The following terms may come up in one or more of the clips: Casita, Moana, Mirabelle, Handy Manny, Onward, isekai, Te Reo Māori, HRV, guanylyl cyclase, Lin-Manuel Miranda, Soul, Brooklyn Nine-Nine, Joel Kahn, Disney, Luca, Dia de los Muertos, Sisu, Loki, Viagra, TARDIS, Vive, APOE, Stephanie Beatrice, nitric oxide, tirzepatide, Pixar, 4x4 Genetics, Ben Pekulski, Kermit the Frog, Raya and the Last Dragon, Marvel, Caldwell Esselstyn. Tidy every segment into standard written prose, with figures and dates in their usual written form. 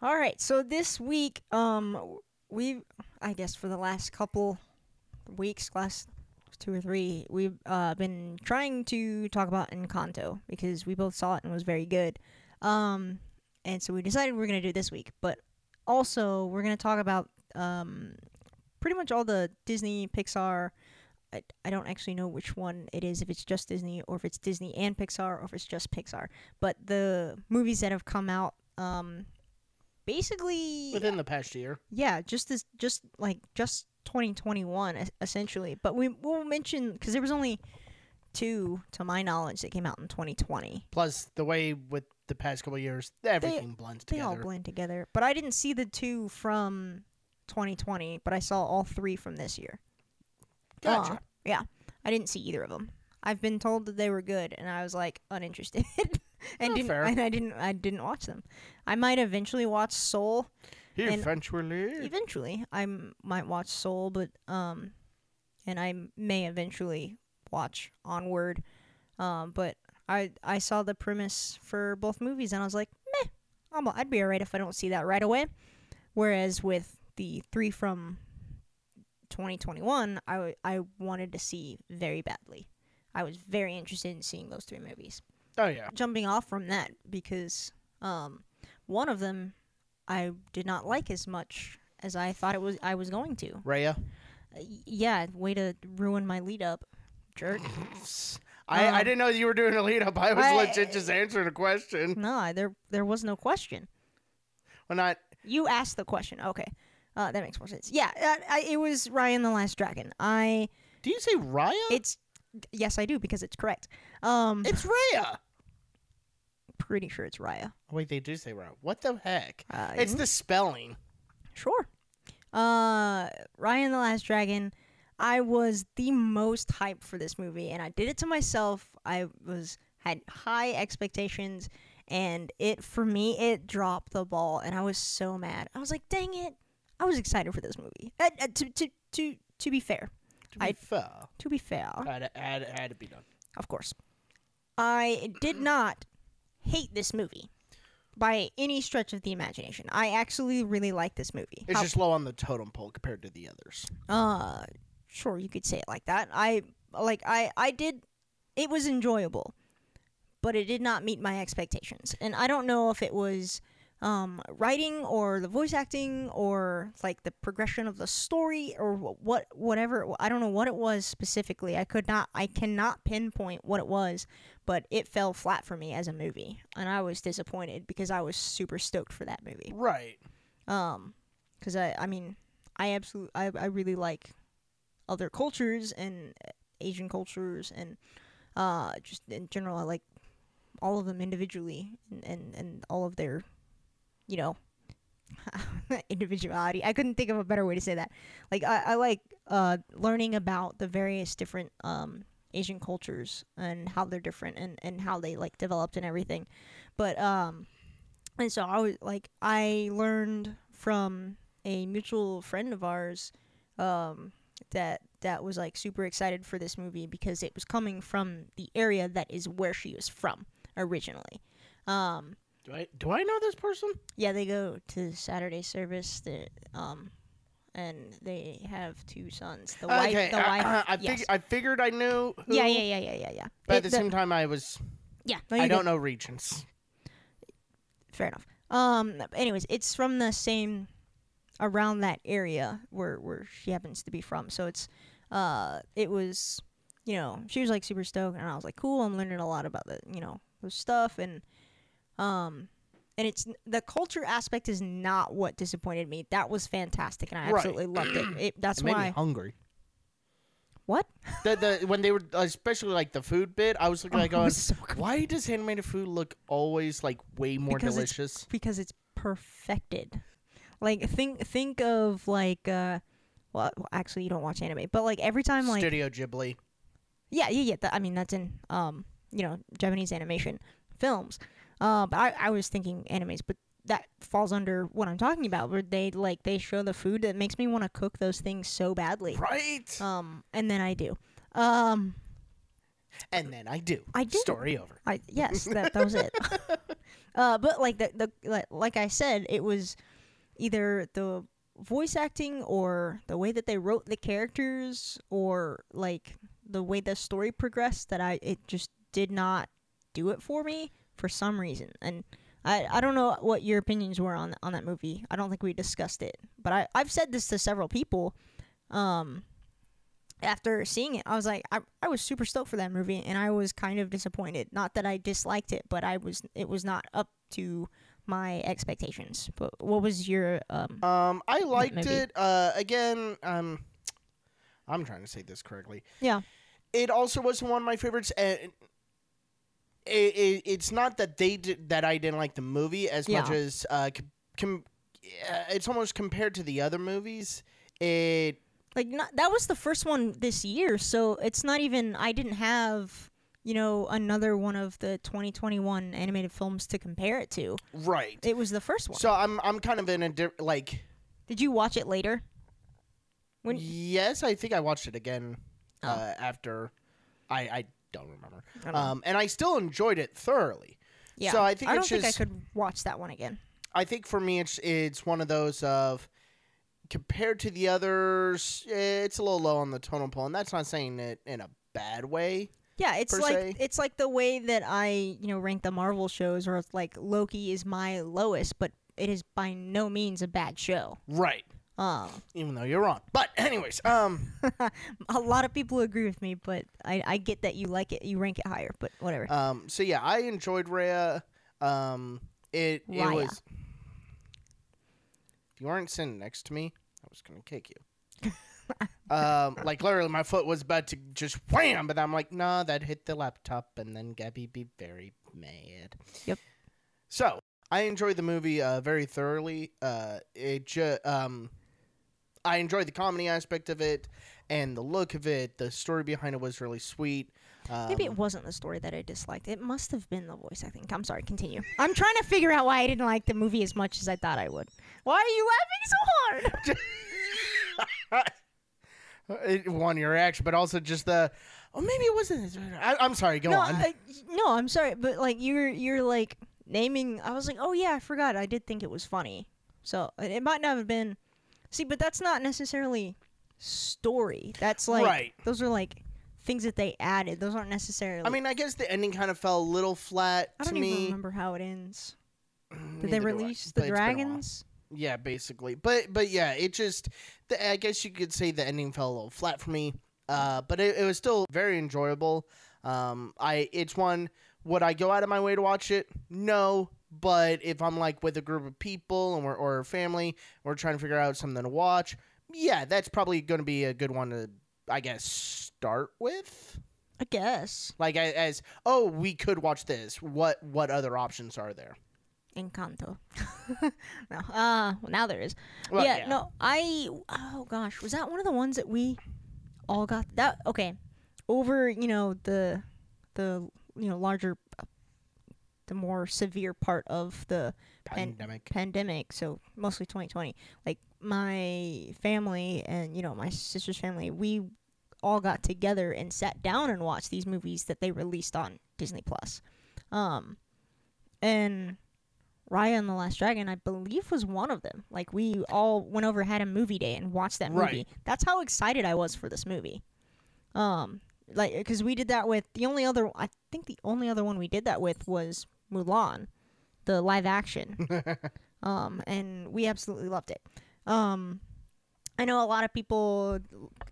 All right, so this week, we've, I guess for the last couple weeks, last two or three, we've been trying to talk about Encanto, because we both saw it and it was very good. And so we decided we were going to do it this week, but also we're going to talk about pretty much all the Disney, Pixar. I don't actually know which one it is, if it's just Disney, or if it's Disney and Pixar, or if it's just Pixar. But the movies that have come out... basically within the past year, yeah, just 2021 essentially. But we will mention, because there was only two, to my knowledge, that came out in 2020. Plus, the way with the past couple of years, everything blends together. They all blend together. But I didn't see the two from 2020, but I saw all three from this year. Gotcha. Yeah, I didn't see either of them. I've been told that they were good, and I was like uninterested. I didn't watch them. I might eventually watch Soul. Eventually, I might watch Soul, but and I may eventually watch Onward. But I saw the premise for both movies, and I was like, meh, I'd be alright if I don't see that right away. Whereas with the three from 2021, I wanted to see very badly. I was very interested in seeing those three movies. Oh, yeah. Jumping off from that, because one of them I did not like as much as I thought I was going to. Raya? Yeah, way to ruin my lead-up, jerk. I didn't know you were doing a lead-up. I was legit just answering a question. No, there was no question. Well, not... You asked the question. Okay. That makes more sense. Yeah, it was Raya and the Last Dragon. Do you say Raya? Yes, I do, because it's correct. It's Raya! Pretty sure it's Raya. Wait, they do say Raya. What the heck? It's the spelling. Sure. Raya and the Last Dragon. I was the most hyped for this movie, and I did it to myself. I had high expectations, and for me it dropped the ball, and I was so mad. I was like, dang it! I was excited for this movie. To be fair. To be fair. I had to be done. Of course. I did not hate this movie by any stretch of the imagination. I actually really like this movie. It's just low on the totem pole compared to the others. Sure, you could say it like that. It was enjoyable, but it did not meet my expectations. And I don't know if it was writing or the voice acting or like the progression of the story or whatever. I don't know what it was specifically. I cannot pinpoint what it was, but it fell flat for me as a movie, and I was disappointed because I was super stoked for that movie. Right. Because I really like other cultures and Asian cultures and just in general, I like all of them individually and all of their individuality. I couldn't think of a better way to say that. Like, I like learning about the various different Asian cultures and how they're different and how they, like, developed and everything. But, and so I was, like, I learned from a mutual friend of ours that was, like, super excited for this movie because it was coming from the area that is where she was from originally. Do I know this person? Yeah, they go to Saturday service, and they have two sons. The wife. I figured I knew who. Yeah. But at the same time, I was... Yeah. No, I don't know regions. Fair enough. Anyways, it's from the same... Around that area where she happens to be from. So it's... It was... she was, like, super stoked, and I was like, cool, I'm learning a lot about the, those stuff, and... and it's the culture aspect is not what disappointed me. That was fantastic, and I absolutely loved it. That's why it made me hungry. what? When they were, especially like the food bit, I was looking like, going, so why does handmade food look always like way more delicious? Because it's perfected. Like think of like, well, actually you don't watch anime, but like every time like Studio Ghibli. Yeah. I mean that's in you know, Japanese animation films. But I was thinking animes, but that falls under what I'm talking about, where they show the food that makes me want to cook those things so badly. Right. And then I do. And then I do. I did. Story over. Yes, that was it. But like like I said, it was either the voice acting or the way that they wrote the characters or like the way the story progressed that it just did not do it for me for some reason. And I don't know what your opinions were on that movie. I don't think we discussed it, but I've said this to several people. After seeing it, I was like, I was super stoked for that movie, and I was kind of disappointed. Not that I disliked it, but it was not up to my expectations. But what was your I liked it. Again, I'm trying to say this correctly. Yeah. It also wasn't one of my favorites. It's not that that I didn't like the movie as much as it's almost compared to the other movies. That was the first one this year, so it's not even I didn't have another one of the 2021 animated films to compare it to. Right. It was the first one. So I'm kind of in a like. Did you watch it later? Yes, I think I watched it again after I don't remember. And I still enjoyed it thoroughly. Yeah. So I think I could watch that one again. I think for me it's one of those of compared to the others, it's a little low on the totem pole, and that's not saying it in a bad way. Yeah, it's like it's like the way that I, rank the Marvel shows where it's like Loki is my lowest, but it is by no means a bad show. Right. Even though you're wrong. But anyways, a lot of people agree with me, but I get that you like it, you rank it higher, but whatever. So yeah, I enjoyed Raya. Raya. It was. If you weren't sitting next to me, I was gonna kick you. Like literally my foot was about to just wham, but I'm like, nah, that hit the laptop, and then Gabby be very mad. Yep. So I enjoyed the movie very thoroughly. I enjoyed the comedy aspect of it and the look of it. The story behind it was really sweet. Maybe it wasn't the story that I disliked. It must have been the voice, I think. I'm sorry, continue. I'm trying to figure out why I didn't like the movie as much as I thought I would. Why are you laughing so hard? One, your reaction, but also just the... Oh, maybe it wasn't... I'm sorry, go on. No, I'm sorry, but like you're like naming... I was like, oh yeah, I forgot. I did think it was funny. So it might not have been... See, but that's not necessarily story. That's like, right. Those are like things that they added. Those aren't necessarily. I mean, I guess the ending kind of fell a little flat to me. I don't even remember how it ends. Did they release the dragons? Yeah, basically. But yeah, it just, I guess you could say the ending fell a little flat for me. But it was still very enjoyable. It's one, would I go out of my way to watch it? No. But if I'm like with a group of people and or family, we're trying to figure out something to watch. Yeah, that's probably going to be a good one to, I guess, start with. I guess. Like we could watch this. What other options are there? Encanto. No. Well, now there is. Well, yeah. No. Oh gosh, was that one of the ones that we all got? That okay? Over the larger. The more severe part of the pandemic, so mostly 2020. Like my family and my sister's family, we all got together and sat down and watched these movies that they released on Disney Plus. And Raya and the Last Dragon, I believe, was one of them. Like we all went over, had a movie day, and watched that movie. Right. That's how excited I was for this movie. Like because we did that with the only other one we did that with was Mulan, the live action. And we absolutely loved it. I know a lot of people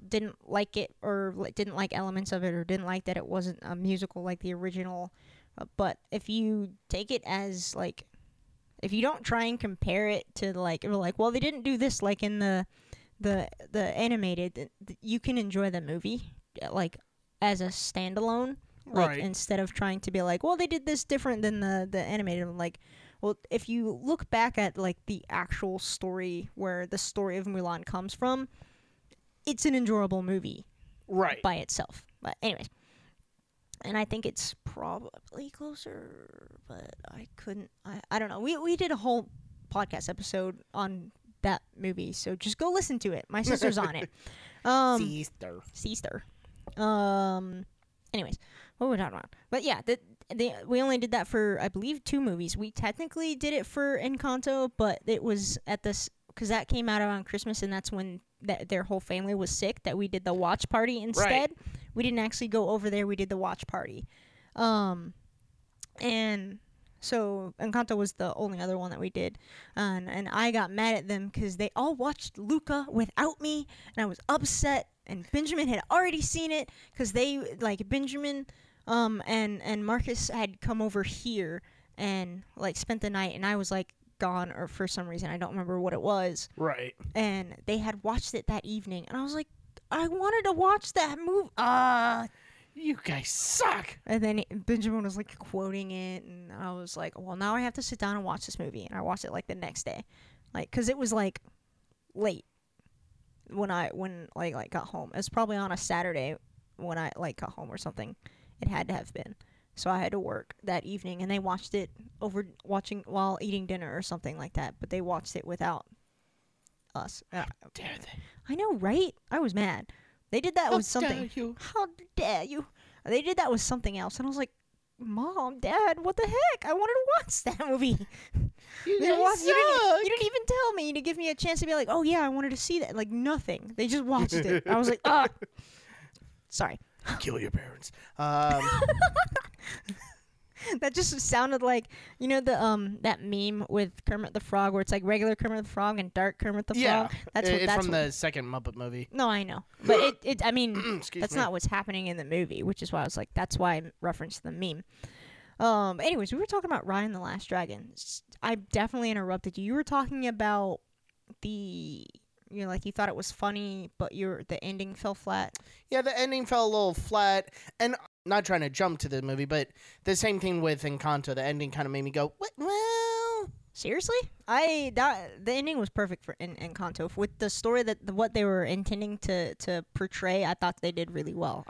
didn't like it or didn't like elements of it or didn't like that it wasn't a musical like the original. But if you take it as like, if you don't try and compare it to well, they didn't do this like in the animated, you can enjoy the movie like as a standalone, like instead of trying to be like, well, they did this different than the animated. Like, well, if you look back at like the actual story where the story of Mulan comes from, it's an enjoyable movie, by itself. But anyways, and I think it's probably closer, but I couldn't. I don't know. We did a whole podcast episode on that movie, so just go listen to it. My sister's on it. Sister. Anyways, what were we talking about? But yeah, we only did that for, I believe, 2 movies. We technically did it for Encanto, but it was at this, because that came out around Christmas, and that's when their whole family was sick, that we did the watch party instead. Right. We didn't actually go over there. We did the watch party. And so Encanto was the only other one that we did. And I got mad at them because they all watched Luca without me, and I was upset. And Benjamin had already seen it because they, like, Benjamin and Marcus had come over here and, like, spent the night. And I was, like, gone or for some reason. I don't remember what it was. Right. And they had watched it that evening. And I was like, I wanted to watch that movie. You guys suck. And then Benjamin was, like, quoting it. And I was like, well, now I have to sit down and watch this movie. And I watched it, like, the next day. Like, because it was, like, late. When I got home. It was probably on a Saturday when I, like, got home or something. It had to have been. So I had to work that evening, and they watched it while eating dinner or something like that. But they watched it without us. How dare they? I know, right? I was mad. They did that with something. How dare you? How dare you? They did that with something else, and I was like, Mom, Dad, what the heck? I wanted to watch that movie. You didn't even tell me to give me a chance to be like, oh, yeah, I wanted to see that. Like, nothing. They just watched it. I was like, ah. Sorry. Kill your parents. That just sounded like, you know, the that meme with Kermit the Frog where it's like regular Kermit the Frog and dark Kermit the Frog? That's from the second Muppet movie. No, I know. But that's not what's happening in the movie, which is why I was like, that's why I referenced the meme. Anyways, we were talking about Raya and the Last Dragon. I definitely interrupted you. You were talking about you thought it was funny, but the ending fell flat. Yeah, the ending fell a little flat. And not trying to jump to the movie, but the same thing with Encanto. The ending kind of made me go, what? Well, seriously? The ending was perfect for Encanto. With the story what they were intending to portray, I thought they did really well.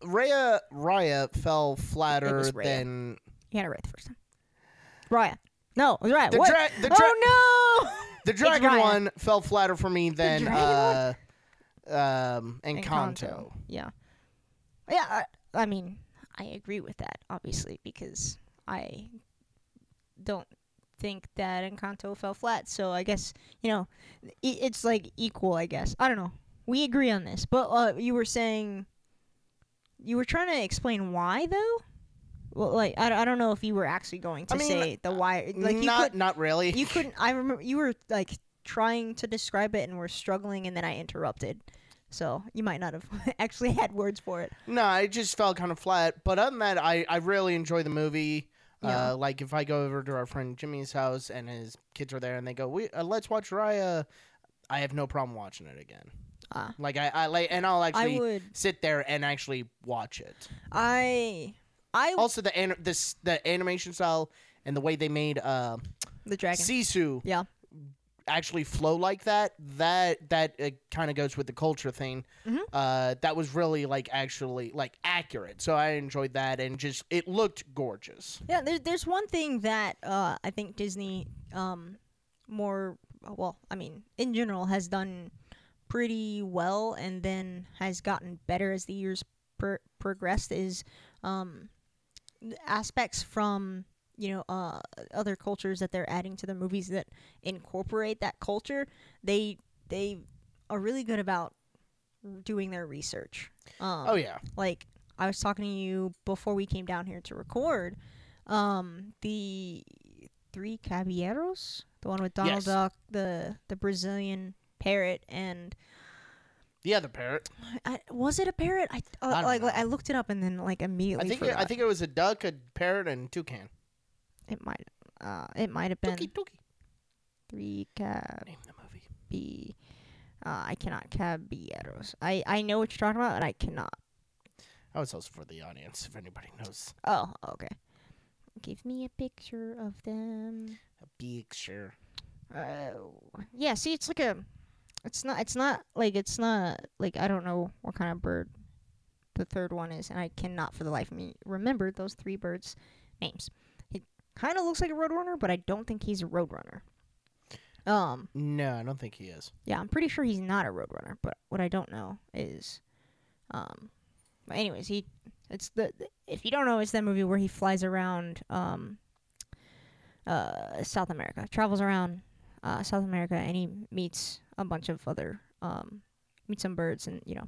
Raya fell flatter than... You had it right the first time. Raya. No, it was Raya. The dragon one fell flatter for me than Encanto. Yeah. Yeah, I mean, I agree with that, obviously, because I don't think that Encanto fell flat. So I guess, you know, it's like equal, I guess. I don't know. We agree on this. But you were saying... You were trying to explain why, though? Well, like, I don't know if you were actually going to say the why. Like, not really. You couldn't... I remember you were, like, trying to describe it and were struggling, and then I interrupted. So you might not have actually had words for it. No, I just fell kind of flat. But other than that, I really enjoy the movie. Yeah. Like, if I go over to our friend Jimmy's house and his kids are there and they go, let's watch Raya, I have no problem watching it again. Like I'll sit there and actually watch it. Also the animation style and the way they made the dragon Sisu actually flow like that it kind of goes with the culture thing. Mm-hmm. That was really actually accurate. So I enjoyed that and just it looked gorgeous. Yeah, there's one thing that I think Disney in general has done pretty well and then has gotten better as the years progressed is aspects from other cultures that they're adding to the movies that incorporate that culture. They are really good about doing their research. Like I was talking to you before we came down here to record, the Three Caballeros, the one with Donald Duck, the Brazilian parrot, and the other parrot. Was it a parrot? I looked it up and then immediately. I think it was a duck, a parrot, and toucan. It might have been. Three Cab. Name the movie. I cannot. Caballeros. I know what you're talking about, and I cannot. I was also for the audience, if anybody knows. Oh, okay. Give me a picture of them. A picture. Yeah, see, it's like a... It's not like, I don't know what kind of bird the third one is, and I cannot for the life of me remember those three birds' names. He kind of looks like a roadrunner, but I don't think he's a roadrunner. No, I don't think he is. Yeah, I'm pretty sure he's not a roadrunner, but what I don't know is, but anyways, if you don't know, it's that movie where he flies around, South America, travels around, South America, and he meets a bunch of other, meets some birds, and, you know,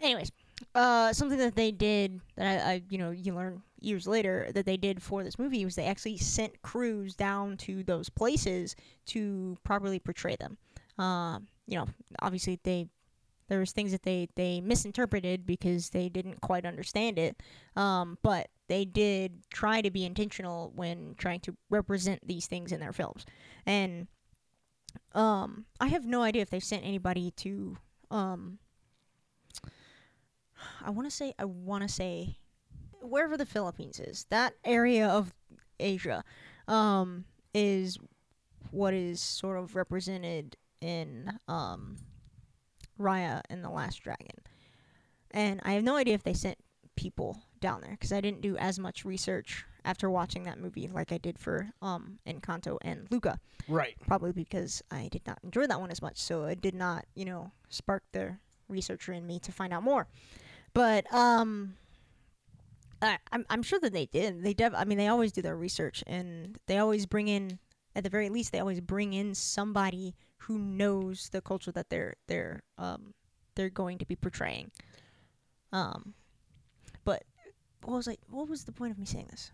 anyways, something that they did that I you know, you learn years later that they did for this movie was they actually sent crews down to those places to properly portray them. You know, obviously there was things that they misinterpreted because they didn't quite understand it. But they did try to be intentional when trying to represent these things in their films. And, I have no idea if they've sent anybody to, I want to say wherever the Philippines is, that area of Asia, is what is sort of represented in, Raya and the Last Dragon. And I have no idea if they sent people down there, because I didn't do as much research after watching that movie like I did for Encanto and Luca. Right. Probably because I did not enjoy that one as much, so it did not, you know, spark the researcher in me to find out more. But I'm sure that they did. They always do their research, and they always bring in, at the very least, they always bring in somebody who knows the culture that they're going to be portraying. But what was the point of me saying this?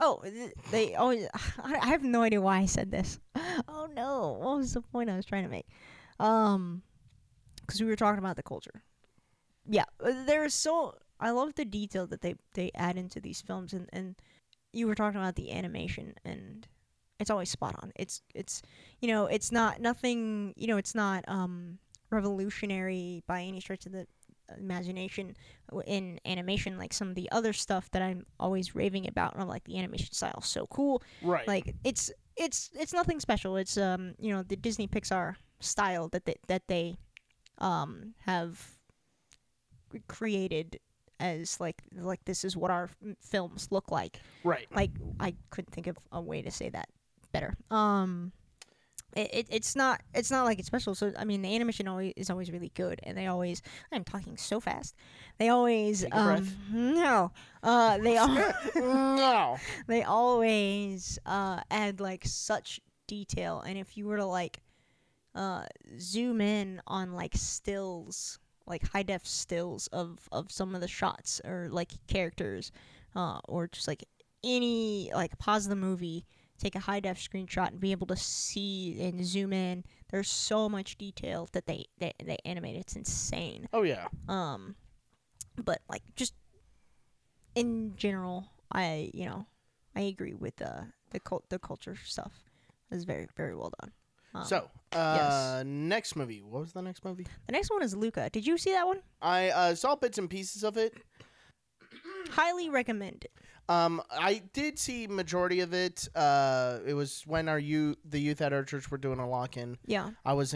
Oh, they always. I have no idea why I said this. Oh no, what was the point I was trying to make? Because we were talking about the culture. Yeah, I love the detail that they add into these films, and you were talking about the animation, and it's always spot on. It's you know, it's not nothing, you know, it's not revolutionary by any stretch of the imagination in animation, like some of the other stuff that I'm always raving about, and I'm like, the animation style is so cool. Right. Like it's nothing special. It's you know, the Disney Pixar style that they have created as like this is what our films look like. Right. Like, I couldn't think of a way to say that better. It's not like it's special. So I mean, the animation is always really good, and they always. I'm talking so fast. They always. Take a breath. No. They all. No. They always add like such detail, and if you were to like zoom in on like stills, like high def stills of some of the shots or like characters, or just like any like pause the movie. Take a high-def screenshot and be able to see and zoom in. There's so much detail that they animate. It's insane. Oh, yeah. But, like, just in general, I agree with the culture stuff. It was very, very well done. Yes. Next movie. What was the next movie? The next one is Luca. Did you see that one? I saw bits and pieces of it. Highly recommended. I did see majority of it. It was when the youth at our church were doing a lock-in. Yeah. I was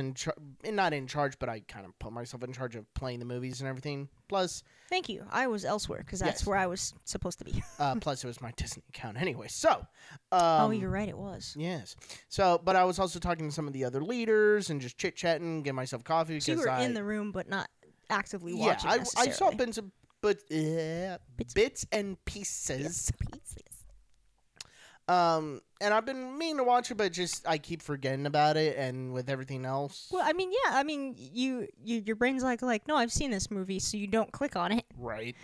not in charge, but I kind of put myself in charge of playing the movies and everything. Plus... Thank you. I was elsewhere, because that's where I was supposed to be. Plus, it was my Disney account anyway, so... oh, you're right, it was. Yes. So, but I was also talking to some of the other leaders and just chit-chatting, getting myself coffee. So you were in the room, but not actively watching necessarily. I saw bits of... But bits and pieces. And I've been meaning to watch it, but just I keep forgetting about it, and with everything else. Well, I mean, yeah, I mean, your brain's like, no, I've seen this movie, so you don't click on it, right?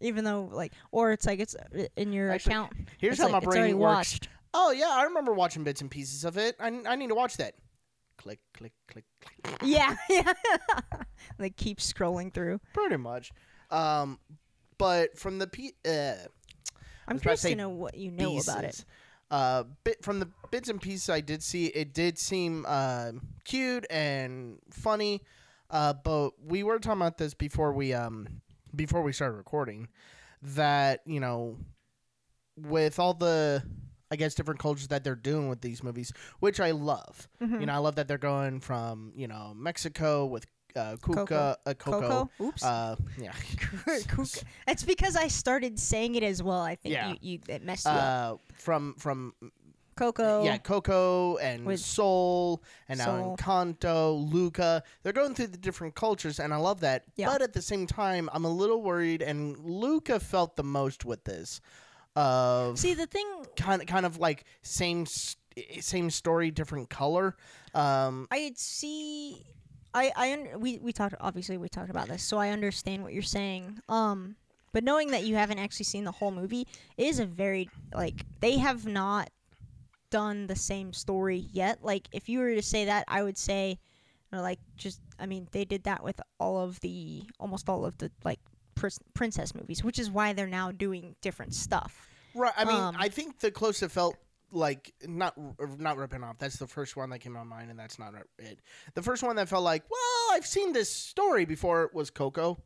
Even though like, or it's like it's in your account. Here's how my brain works. Oh yeah, I remember watching bits and pieces of it. I need to watch that. Click, click, click, click. Yeah, yeah. Like keep scrolling through. Pretty much. But from the I'm curious to know what you know about it. From the bits and pieces I did see, it did seem cute and funny. But we were talking about this before we started recording, that, you know, with all the, I guess, different cultures that they're doing with these movies, which I love. Mm-hmm. You know, I love that they're going from, you know, Mexico with Coco. Oops. Yeah. It's because I started saying it as well. I think it messed you up. From Coco. Yeah, Coco and with Soul and now Encanto, Luca. They're going through the different cultures, and I love that. Yeah. But at the same time, I'm a little worried, and Luca felt the most with this. See, the thing kind of like same story, different color. We talked about this, so I understand what you're saying. But knowing that you haven't actually seen the whole movie, it is a very, like, they have not done the same story yet. Like, if you were to say that, I would say, you know, like, just, I mean, they did that with almost all of the like princess movies, which is why they're now doing different stuff. Right. I mean, I think the closest felt like, not ripping off. That's the first one that came to mind, and that's not it. The first one that felt like, well, I've seen this story before, was Coco.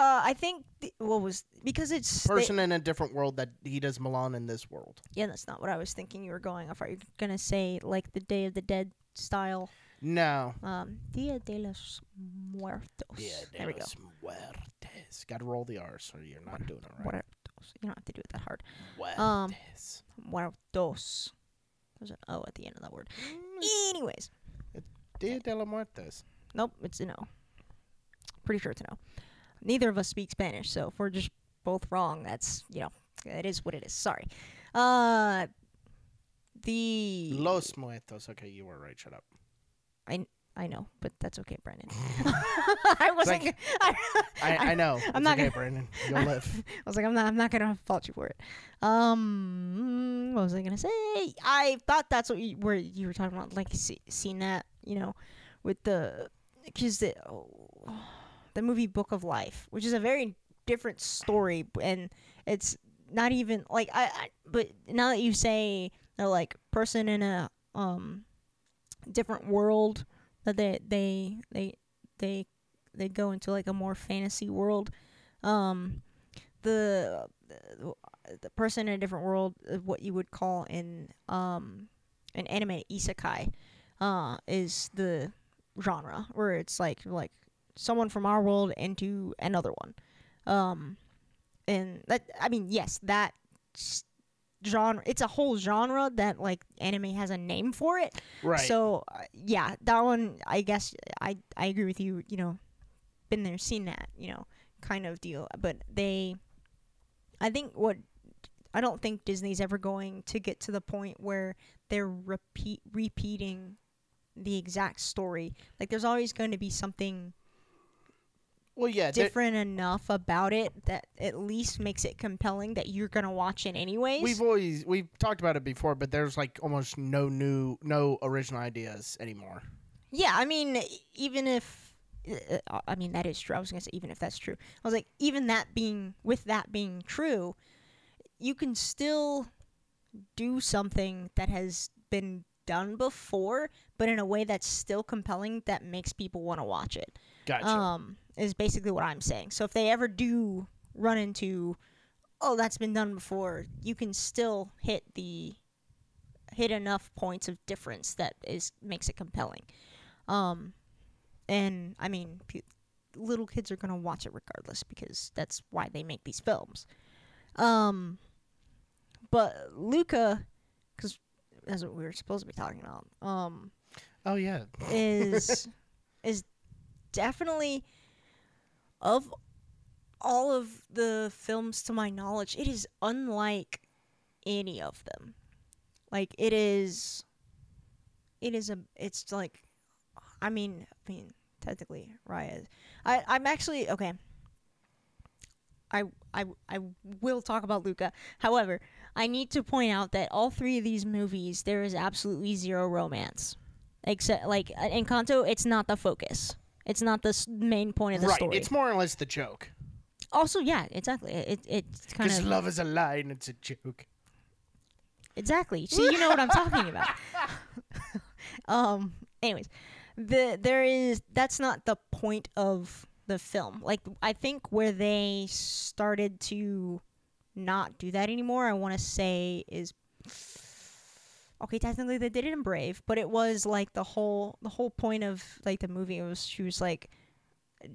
I think because it's in a different world that he does Mulan in this world. Yeah, that's not what I was thinking. You were going off. Are you gonna say like the Day of the Dead style? No. Dia de los Muertos. There we go. Muertes. Got to roll the R, so you're not doing it right. Muertos. You don't have to do it that hard. Muertes. Muertos. There's an O at the end of that word. Anyways. Dia de los Muertos. Nope, it's an O. Pretty sure it's an O. Neither of us speak Spanish, so if we're just both wrong, that's, you know, it is what it is. Sorry. The Los Muertos. Okay, you were right. Shut up. I know, but that's okay, Brandon. I wasn't. Like, I know. I'm not okay, Brandon. You'll live. I was like, I'm not gonna fault you for it. What was I gonna say? I thought that's what you were talking about. Like, seen that, you know, with the movie Book of Life, which is a very different story, and it's not even like But now that you say, you know, like, person in a different world, that they go into like a more fantasy world. The person in a different world, what you would call in an anime isekai, is the genre where it's like someone from our world into another one. And that, I mean, yes, that genre, it's a whole genre that, like, anime has a name for it, right? So yeah, that one, I guess I agree with you, you know, been there, seen that, you know, kind of deal. But I don't think Disney's ever going to get to the point where they're repeating the exact story. Like, there's always going to be something different enough about it that at least makes it compelling that you're gonna watch it anyways. We've talked about it before, but there's like almost no original ideas anymore. Yeah, I mean, even if that is true. I was gonna say even if that's true. I was like, even that being true, you can still do something that has been done before, but in a way that's still compelling that makes people want to watch it. Gotcha. Is basically what I'm saying. So if they ever do run into, oh, that's been done before, you can still hit enough points of difference that makes it compelling. And I mean, little kids are gonna watch it regardless, because that's why they make these films. But Luca, because that's what we were supposed to be talking about. Oh yeah, is definitely. Of all of the films, to my knowledge, it is unlike any of them. Like, it's like, I mean, technically, Raya. I'm actually, okay. I will talk about Luca. However, I need to point out that all three of these movies, there is absolutely zero romance. Except, like, Encanto, it's not the focus. It's not the main point of the story. Right, it's more or less the joke. Also, yeah, exactly. It's kind of... Because love is a lie and it's a joke. Exactly. See, you know what I'm talking about. Anyways, that's not the point of the film. Like, I think where they started to not do that anymore, I want to say, is, okay, technically they did it in Brave, but it was like the whole point of like the movie was she was like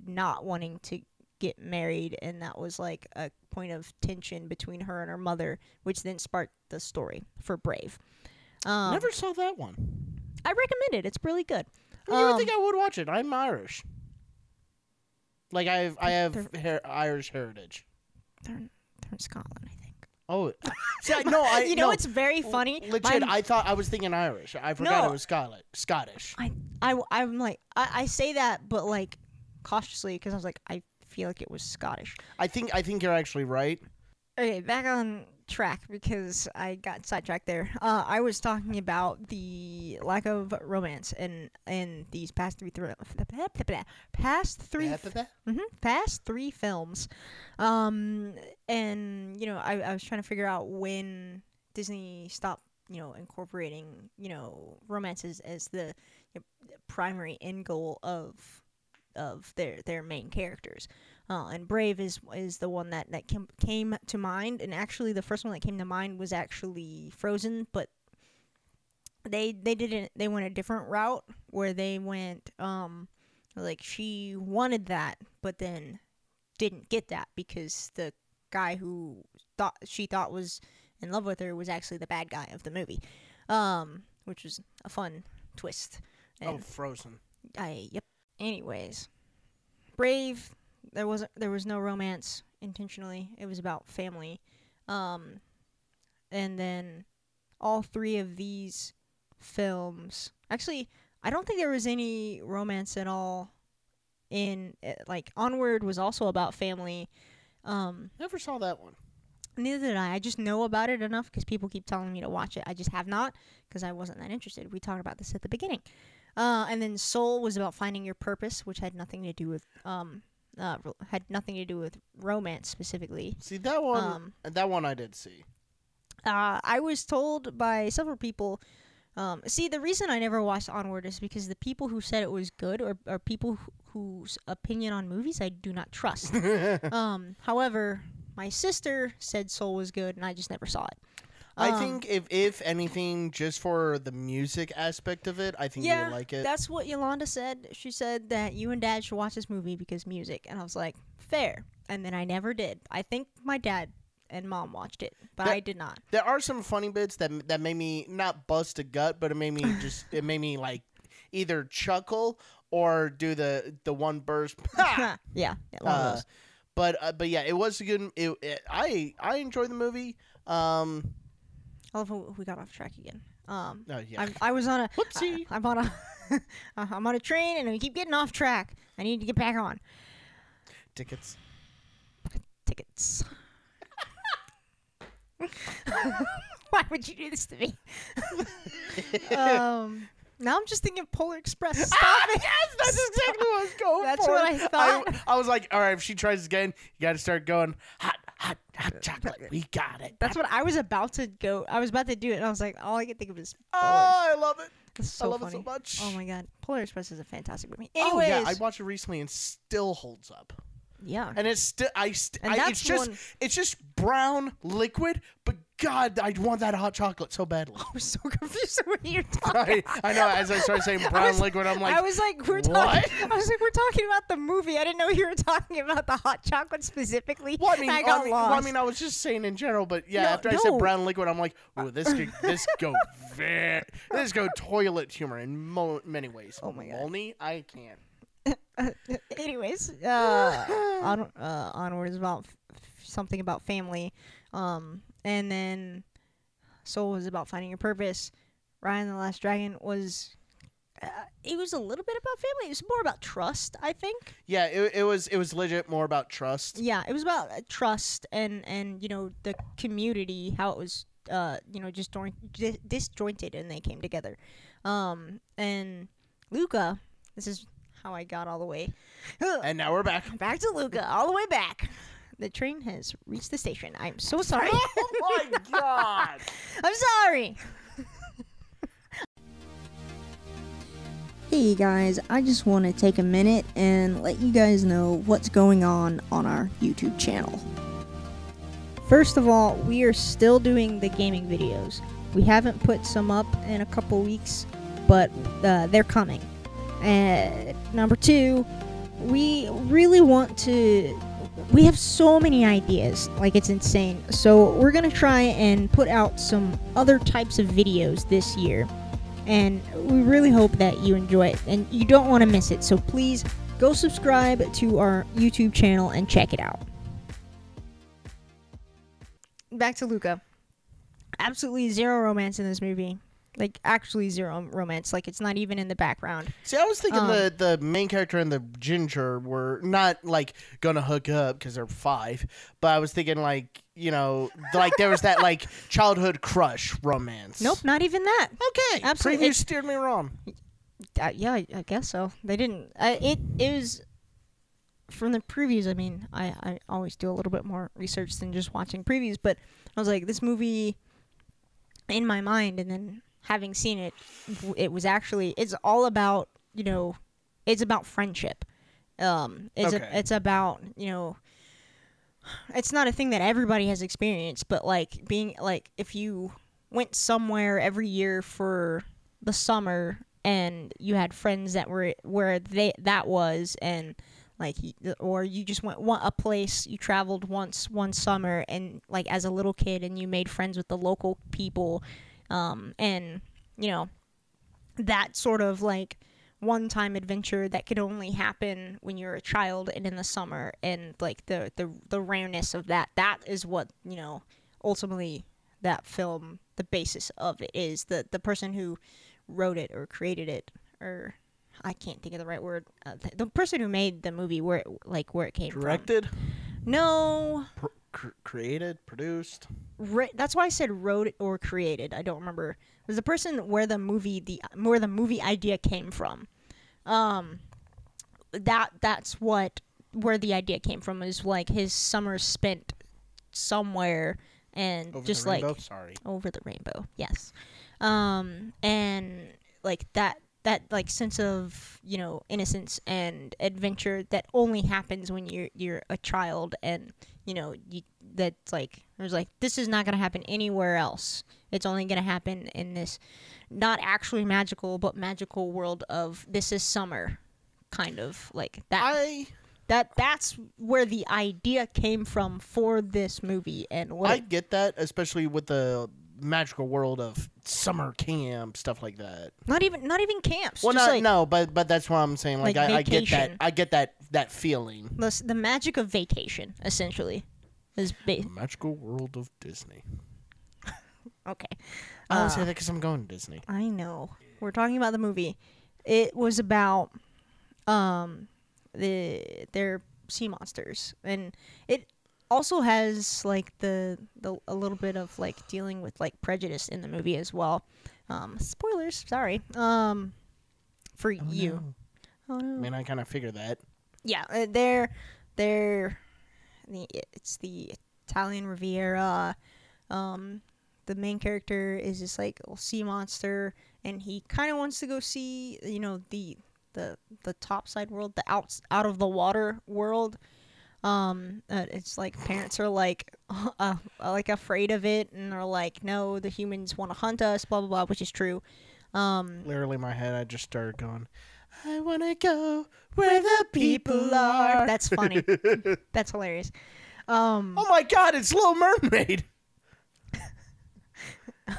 not wanting to get married, and that was like a point of tension between her and her mother, which then sparked the story for Brave. Never saw that one. I recommend it. It's really good. You would think I would watch it. I'm Irish. Like I have Irish heritage. They're in Scotland, I think. Oh, see, no! You know, it's very funny. Legit, I was thinking Irish. I forgot it was Scottish. I'm like, I say that, but like cautiously, because I was like, I feel like it was Scottish. I think you're actually right. Okay, back on track because I got sidetracked there. I was talking about the lack of romance in these past three films, and you know I was trying to figure out when Disney stopped incorporating romances as the primary end goal of their main characters. And Brave is the one that came to mind, and actually the first one that came to mind was actually Frozen, but they went a different route where they went like she wanted that, but then didn't get that because the guy who she thought was in love with her was actually the bad guy of the movie, which was a fun twist. And Frozen. Yep. Anyways, Brave. There was no romance intentionally. It was about family, and then all three of these films. Actually, I don't think there was any romance at all. In like Onward was also about family. Never saw that one. Neither did I. I just know about it enough because people keep telling me to watch it. I just have not because I wasn't that interested. We talked about this at the beginning, and then Soul was about finding your purpose, which had nothing to do with romance specifically. See, that one I did see. I was told by several people. See, the reason I never watched Onward is because the people who said it was good are people whose opinion on movies I do not trust. However, my sister said Soul was good, and I just never saw it. I think if anything, just for the music aspect of it, I think you would like it. That's what Yolanda said. She said that you and Dad should watch this movie because music. And I was like, fair. And then I never did. I think my dad and Mom watched it, but I did not. There are some funny bits that made me not bust a gut, but it made me just it made me like either chuckle or do the one burst. Yeah, one of those. But yeah, it was a good. I enjoyed the movie. I love how we got off track again. Yeah. I was on a whoopsie. I'm on a I'm on a train and we keep getting off track. I need to get back on. Tickets. Why would you do this to me? Now I'm just thinking Polar Express. Stop it! Yes, that's exactly what I was going for. That's what I thought. I was like, all right, if she tries again, you got to start going hot chocolate. We got it. That's what I was about to go. I was about to do it, and I was like, all I could think of is Polar. Oh, I love it. It's so funny. It so much. Oh my god, Polar Express is a fantastic movie. Anyways, oh yeah, I watched it recently and still holds up. Yeah, and it's still it's just brown liquid, but God, I want that hot chocolate so badly. I was so confused with what you're talking. I know. As I started saying brown liquid, I'm like, we're talking about the movie. I didn't know you were talking about the hot chocolate specifically. Well, I mean, I got lost. Well, I mean, I was just saying in general, but yeah. I said brown liquid, I'm like, oh, this go toilet humor in many ways. Oh my God, Molny, I can't. Anyways, Onward is about something about family, and then Soul was about finding your purpose. Raya and the Last Dragon was it was a little bit about family. It was more about trust, I think. Yeah, it was legit more about trust. Yeah, it was about trust and the community, how it was just disjointed and they came together. And Luca, this is how I got all the way. And now we're back. Back to Luca, all the way back. The train has reached the station. I'm so sorry. Oh my god! I'm sorry! Hey guys, I just want to take a minute and let you guys know what's going on our YouTube channel. First of all, we are still doing the gaming videos. We haven't put some up in a couple weeks, but they're coming. And number two, we really want to... We have so many ideas, like it's insane. So we're going to try and put out some other types of videos this year. And we really hope that you enjoy it and you don't want to miss it. So please go subscribe to our YouTube channel and check it out. Back to Luca. Absolutely zero romance in this movie. Like, actually zero romance. Like, it's not even in the background. See, I was thinking the main character and the ginger were not, like, gonna hook up because they're five. But I was thinking, like, you know, like, there was that, like, childhood crush romance. Nope, not even that. Okay. Absolutely. You steered me wrong. Yeah, I guess so. They didn't. It was... From the previews, I mean, I always do a little bit more research than just watching previews. But I was like, this movie, in my mind, and then... Having seen it, it was actually, it's all about, you know, it's about friendship. It's about, you know, it's not a thing that everybody has experienced, but like being like, if you went somewhere every year for the summer and you had friends that were where they, that was, and like, or you just went a place, you traveled one summer and like as a little kid and you made friends with the local people. And, you know, that sort of, like, one-time adventure that could only happen when you're a child and in the summer, and, like, the rareness of that, that is what, you know, ultimately that film, the basis of it is. The person who wrote it or created it, or I can't think of the right word, the person who made the movie, where it came Directed? From. No. Created, produced. That's why I said wrote or created. I don't remember. It was the person where the movie idea came from. That's where the idea came from, is like his summer spent somewhere and over just the rainbow? Like sorry. Over the rainbow. Yes. And like that like sense of, you know, innocence and adventure that only happens when you're a child, and you know that's like there's like this is not going to happen anywhere else. It's only going to happen in this not actually magical but magical world of this is summer, kind of like that. That's where the idea came from for this movie, and what I get that, especially with the magical world of summer camp, stuff like that. Not even camps. Well, but that's what I'm saying. Like I get that feeling. The magic of vacation, essentially, is the magical world of Disney. Okay, I don't say that because I'm going to Disney. I know. We're talking about the movie. It was about their sea monsters, and it also has like the a little bit of like dealing with like prejudice in the movie as well. Spoilers, sorry. For oh, you. No. Oh, no. I mean, I kind of figured that. Yeah, it's the Italian Riviera. The main character is this like sea monster, and he kind of wants to go see, you know, the topside world, the out of the water world. It's like parents are like afraid of it, and are like, no, the humans want to hunt us, blah blah blah, which is true. Literally, in my head, I just started going, I want to go where the people are. That's funny. That's hilarious. Oh my god, it's Little Mermaid.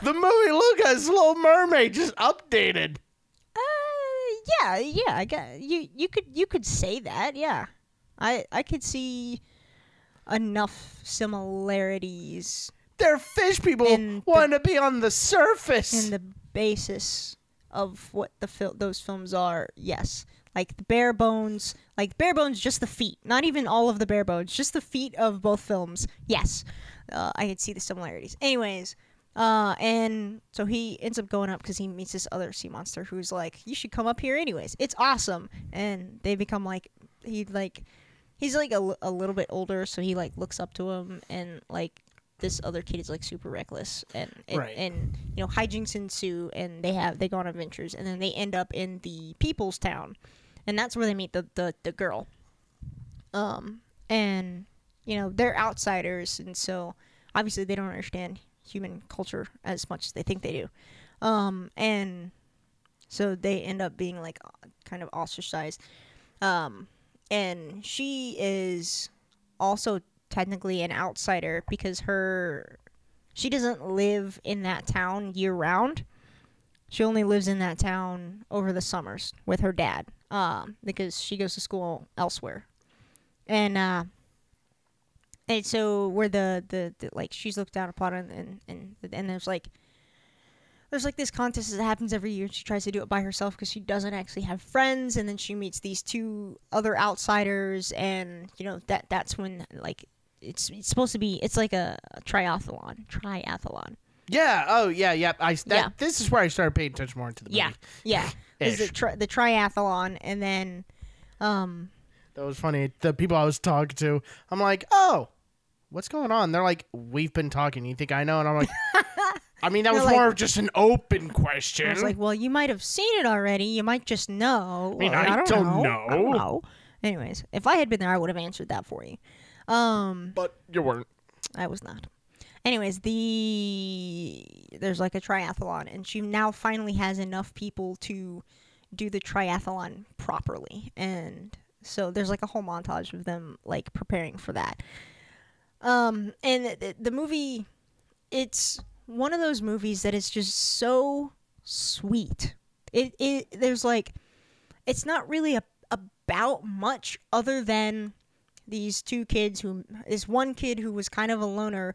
The movie Luca is Little Mermaid, just updated. Yeah, I got you. You could say that, yeah. I could see enough similarities. They're fish people want to be on the surface. In the basis of what those films are, yes. Like the bare bones, just the feet. Not even all of the bare bones, just the feet of both films. Yes, I could see the similarities. Anyways, and so he ends up going up because he meets this other sea monster who's like, you should come up here anyways. It's awesome. And they become like... He he's like a little bit older, so he like looks up to him, and like this other kid is like super reckless, and you know, hijinks ensue, and they go on adventures, and then they end up in the people's town, and that's where they meet the girl, and you know, they're outsiders, and so obviously they don't understand human culture as much as they think they do, and so they end up being like kind of ostracized, and she is also technically an outsider because she doesn't live in that town year round. She only lives in that town over the summers with her dad, because she goes to school elsewhere, and so where the like she's looked down upon, and there's like this contest that happens every year. She tries to do it by herself because she doesn't actually have friends, and then she meets these two other outsiders, and you know that's when like. It's supposed to be, it's like a triathlon. Yeah. Oh yeah. Yeah. This is where I started paying attention more into the movie. Yeah. Yeah. Is the triathlon, and then, that was funny. The people I was talking to, I'm like, oh, what's going on? They're like, we've been talking. You think I know? And I'm like, I mean, that was like, more of just an open question. I was like, well, you might have seen it already. You might just know. I mean, well, I don't know. I don't know. Anyways, if I had been there, I would have answered that for you. But you weren't. I was not. Anyways, there's like a triathlon, and she now finally has enough people to do the triathlon properly, and so there's like a whole montage of them like preparing for that. And the movie, it's one of those movies that is just so sweet. There's like, it's not really about much other than these two kids this one kid who was kind of a loner.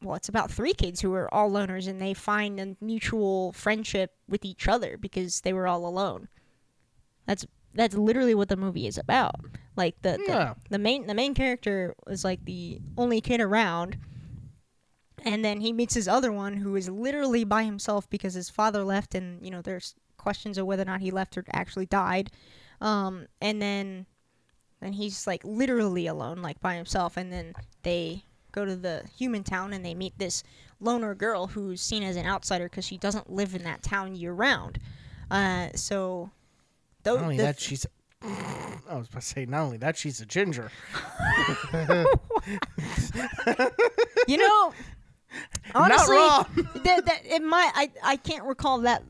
Well, it's about three kids who are all loners, and they find a mutual friendship with each other because they were all alone. That's literally what the movie is about. Like the main character is like the only kid around, and then he meets his other one who is literally by himself because his father left, and you know, there's questions of whether or not he left or actually died. And he's like literally alone, like by himself. And then they go to the human town, and they meet this loner girl who's seen as an outsider because she doesn't live in that town year round. I was about to say, not only that, she's a ginger. You know, honestly, not wrong. I can't recall that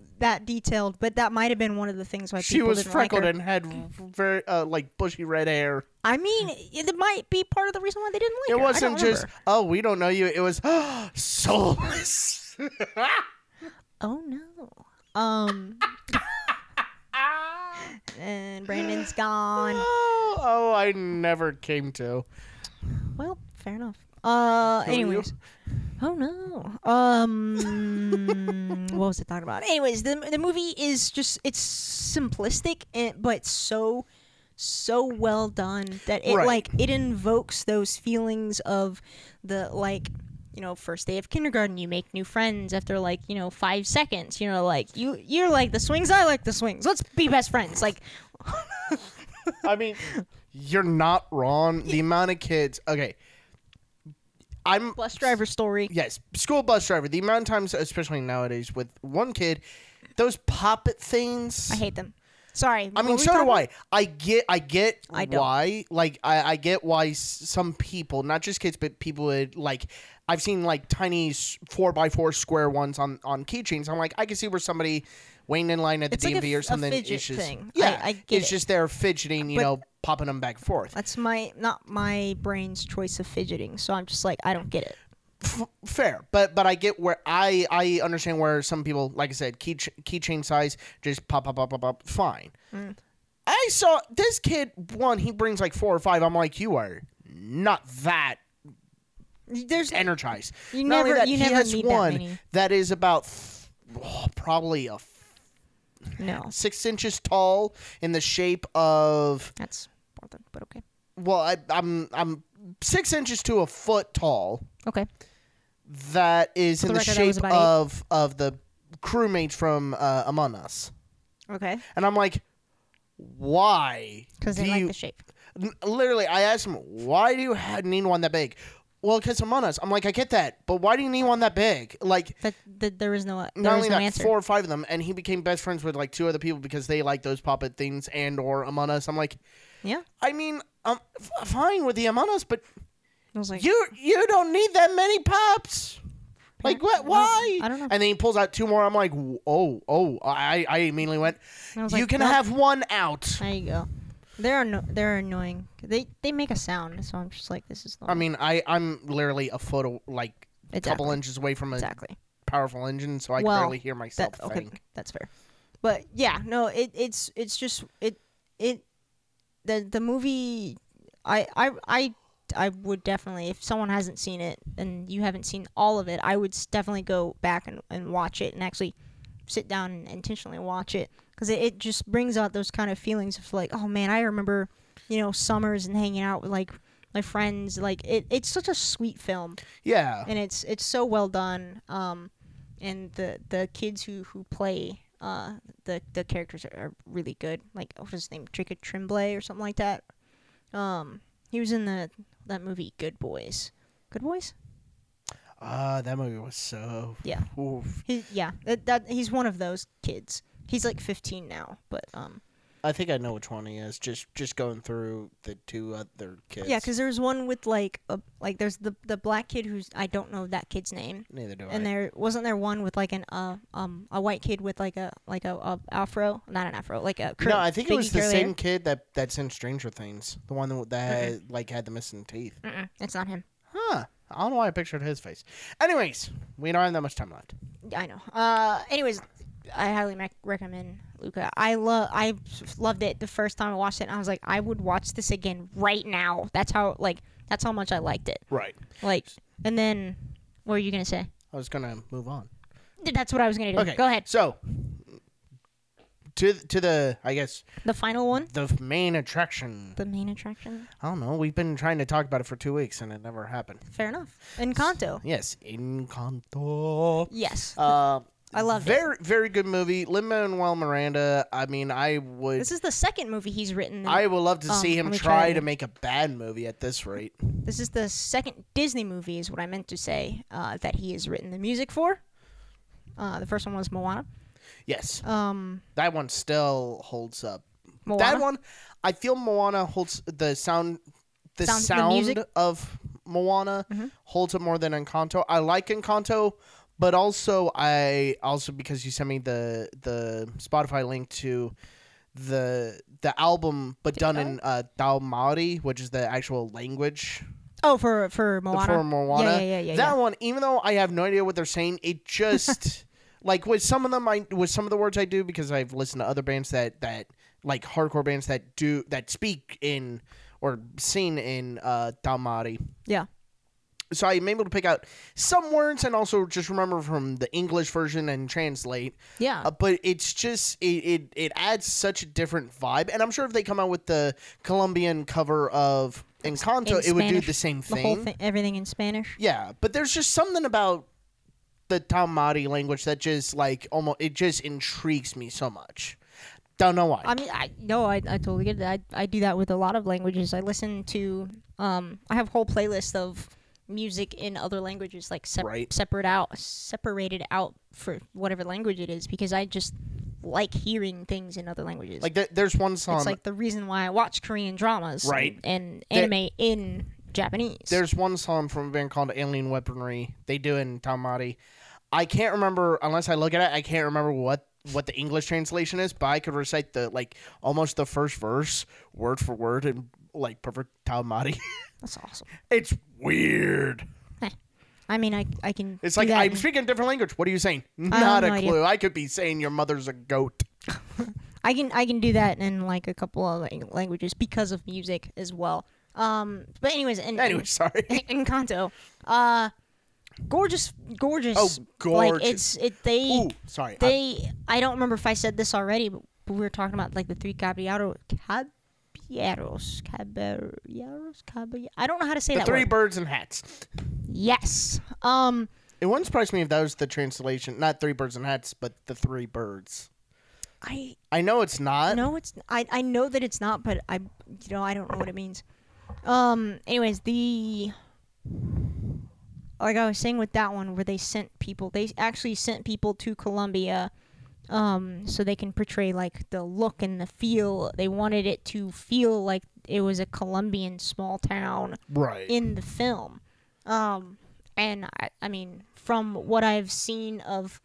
detailed, but that might have been one of the things why she was freckled and had very like bushy red hair. I mean, it might be part of the reason why they didn't like her. It wasn't just, oh, we don't know you. It was, oh, soulless. Oh no. And Brandon's gone. Oh, I never came to. Well, fair enough. Anyways. Oh no. What was I talking about? Anyways, the movie is just, it's simplistic, but so well done that it like it invokes those feelings of the, like, you know, first day of kindergarten, you make new friends after like, you know, 5 seconds, you know, like you're like the swings, I like the swings. Let's be best friends. Like I mean, you're not wrong. The amount of kids, okay. Bus driver story. Yes, school bus driver. The amount of times, especially nowadays, with one kid, those pop-it things. I hate them. Sorry. I mean, so do I. I get why. Like, I get why some people, not just kids, but people would, like, I've seen, like, tiny 4x4 square ones on keychains. I'm like, I can see where somebody waiting in line at the DMV or something. It's like a fidget thing. Yeah, I get it. It's just they're fidgeting, you know, popping them back and forth. That's not my brain's choice of fidgeting, so I'm just like, I don't get it. Fair, but I get where I understand where some people, like I said, keychain size, just pop, fine. Mm. I saw this kid, one, he brings like 4 or 5. I'm like, you are not that. There's energized. You not never. That, you he never has need one that many. That is about probably a. No. 6 inches tall, in the shape of. That's more than, but okay. Well, I'm 6 inches to a foot tall. Okay. That is in the shape of the crewmates from Among Us. Okay. And I'm like, why? Because they like the shape. Literally, I asked him, why do you need one that big? Well, because I'm honest. I'm like, I get that, but why do you need one that big? Like, there was no answer. 4 or 5 of them, and he became best friends with like 2 other people because they like those puppet things and or Among Us. I'm like, yeah. I mean, I'm fine with the Among Us, but I was like, you don't need that many pups. Like, what? Why? I don't know. And then he pulls out 2 more. I'm like, oh. I immediately went, I was like, you can have one out. There you go. They're annoying. They make a sound, so I'm just like, this is. Normal. I mean, I'm literally a foot, like a couple inches away from a powerful engine, so I can barely hear myself. Okay, that's fair. But yeah, no, it's just the movie. I would definitely, if someone hasn't seen it and you haven't seen all of it, I would definitely go back and watch it and actually sit down and intentionally watch it. Because it just brings out those kind of feelings of like, oh man, I remember, you know, summers and hanging out with like my friends. Like it's such a sweet film. Yeah. And it's so well done. And the kids who play the characters are really good. Like, what was his name? Jacob Tremblay or something like that. He was in that movie Good Boys. Good Boys? That movie was so... Yeah. Oof. He's one of those kids. He's like 15 now, but... I think I know which one he is, just going through the 2 other kids. Yeah, because there's one with like... there's the black kid who's... I don't know that kid's name. Neither do I. And wasn't there one with like an a white kid with like a afro? Not an afro, like a... No, I think it was the same kid that's in Stranger Things. The one that had the missing teeth. It's not him. Huh. I don't know why I pictured his face. Anyways, we don't have that much time left. I know. Anyways, I highly recommend Luca. I loved it the first time I watched it. And I was like, I would watch this again right now. That's how much I liked it. Right. Like, and then what were you gonna say? I was gonna move on. That's what I was gonna do. Okay. Go ahead. So, to the, I guess, the final one? The main attraction. The main attraction? I don't know. We've been trying to talk about it for 2 weeks, and it never happened. Fair enough. Encanto. Yes. Encanto. Yes. I loved it. Very, very good movie. Lin-Manuel Miranda, I mean, I would... This is the second movie he's written. I would love to see him try to make a bad movie at this rate. This is the second Disney movie, is what I meant to say, that he has written the music for. The first one was Moana. Yes. That one still holds up. Moana? That one, I feel Moana holds the sound of Moana holds up more than Encanto. I like Encanto, but also because you sent me the Spotify link to the album, but done in Te Reo Māori, which is the actual language. Oh, for Moana. For Moana. Yeah. That one, even though I have no idea what they're saying, it just. Like, with some of them, with some of the words I do, because I've listened to other bands that like hardcore bands that speak in or sing in Te Reo Māori. Yeah. So I'm able to pick out some words and also just remember from the English version and translate. Yeah. But it's just, it adds such a different vibe. And I'm sure if they come out with the Colombian cover of Encanto, it would do the same thing. The whole thing, everything in Spanish. Yeah. But there's just something about the Te Reo Māori language that just like almost it just intrigues me so much. Don't know why. I mean, I totally get it. I do that with a lot of languages. I listen to I have whole playlists of music in other languages, like separated out for whatever language it is, because I just like hearing things in other languages. Like there's one song. It's like the reason why I watch Korean dramas, right? And anime in Japanese. There's one song from a band called Alien Weaponry. They do it in Te Reo Māori. I can't remember, unless I look at it, I can't remember what the English translation is, but I could recite the like almost the first verse word for word in like perfect Te Reo Māori. That's awesome. It's weird. I mean, I can. It's like, I'm speaking a different language. What are you saying? Not a clue. Idea. I could be saying your mother's a goat. I can do that in like a couple of languages because of music as well. But anyways, Encanto, gorgeous. Oh, gorgeous! Like, I don't remember if I said this already, but we were talking about like the 3 caballeros. I don't know how to say that. The 3 birds in hats. Yes. It wouldn't surprise me if that was the translation, not 3 birds in hats, but the 3 birds. I know it's not. No, it's. I know that it's not, but I don't know what it means. Anyways, like I was saying with that one, where they sent people. They actually sent people to Colombia, so they can portray like the look and the feel. They wanted it to feel like it was a Colombian small town, right, in the film. And I mean, from what I've seen of,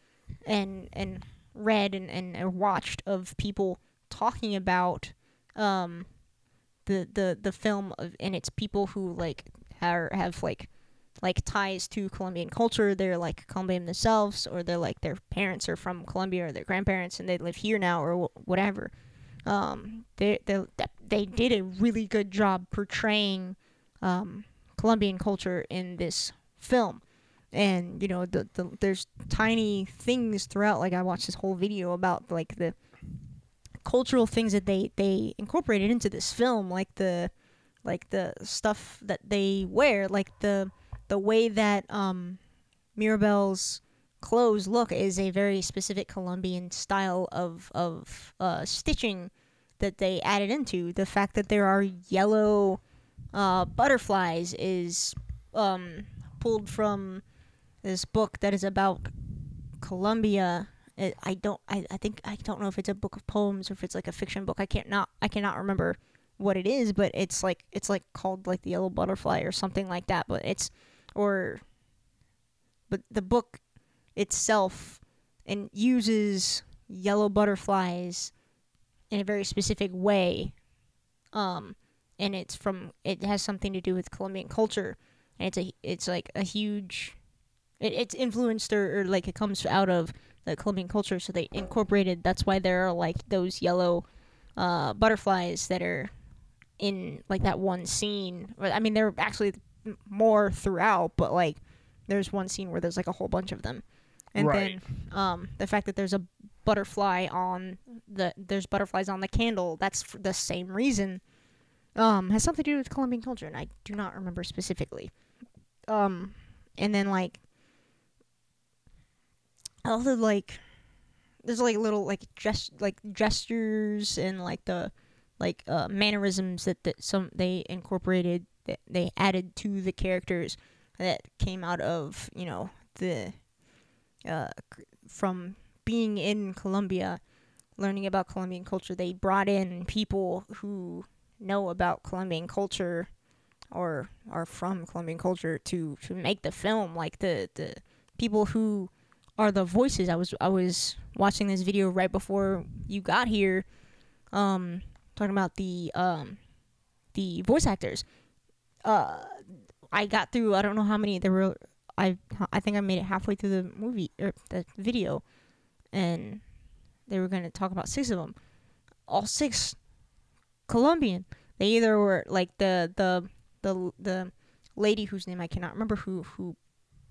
and read and watched of people talking about the film of, and it's people who like have like ties to Colombian culture. They're like Colombian themselves, or they're like their parents are from Colombia, or their grandparents, and they live here now, or whatever. They did a really good job portraying Colombian culture in this film. And you know, there's tiny things throughout. Like I watched this whole video about like the cultural things that they incorporated into this film, like the stuff that they wear, like the way that Mirabelle's clothes look is a very specific Colombian style of stitching that they added into. The fact that there are yellow butterflies is pulled from this book that is about Colombia. I don't know if it's a book of poems or if it's like a fiction book. I cannot remember what it is, but it's like called like The Yellow Butterfly or something like that. But the book itself and uses yellow butterflies in a very specific way, and it has something to do with Colombian culture, and it's influenced or like it comes out of the Colombian culture, so they incorporated. That's why there are like those yellow butterflies that are in like that one scene. I mean, there are actually more throughout, but like there's one scene where there's like a whole bunch of them. And right. Then the fact that there's a butterfly on there's butterflies on the candle. That's for the same reason. Has something to do with Colombian culture, and I do not remember specifically. And then like all the like, there's like little like gestures and like the like mannerisms that some they incorporated, that they added to the characters, that came out of, you know, the from being in Colombia, learning about Colombian culture. They brought in people who know about Colombian culture or are from Colombian culture to make the film. Like the people who are the voices. I was watching this video right before you got here, talking about the voice actors. I got through, I don't know how many there were. I think I made it halfway through the movie or the video, and they were going to talk about 6 of them. All 6 Colombian. They either were like the lady whose name I cannot remember who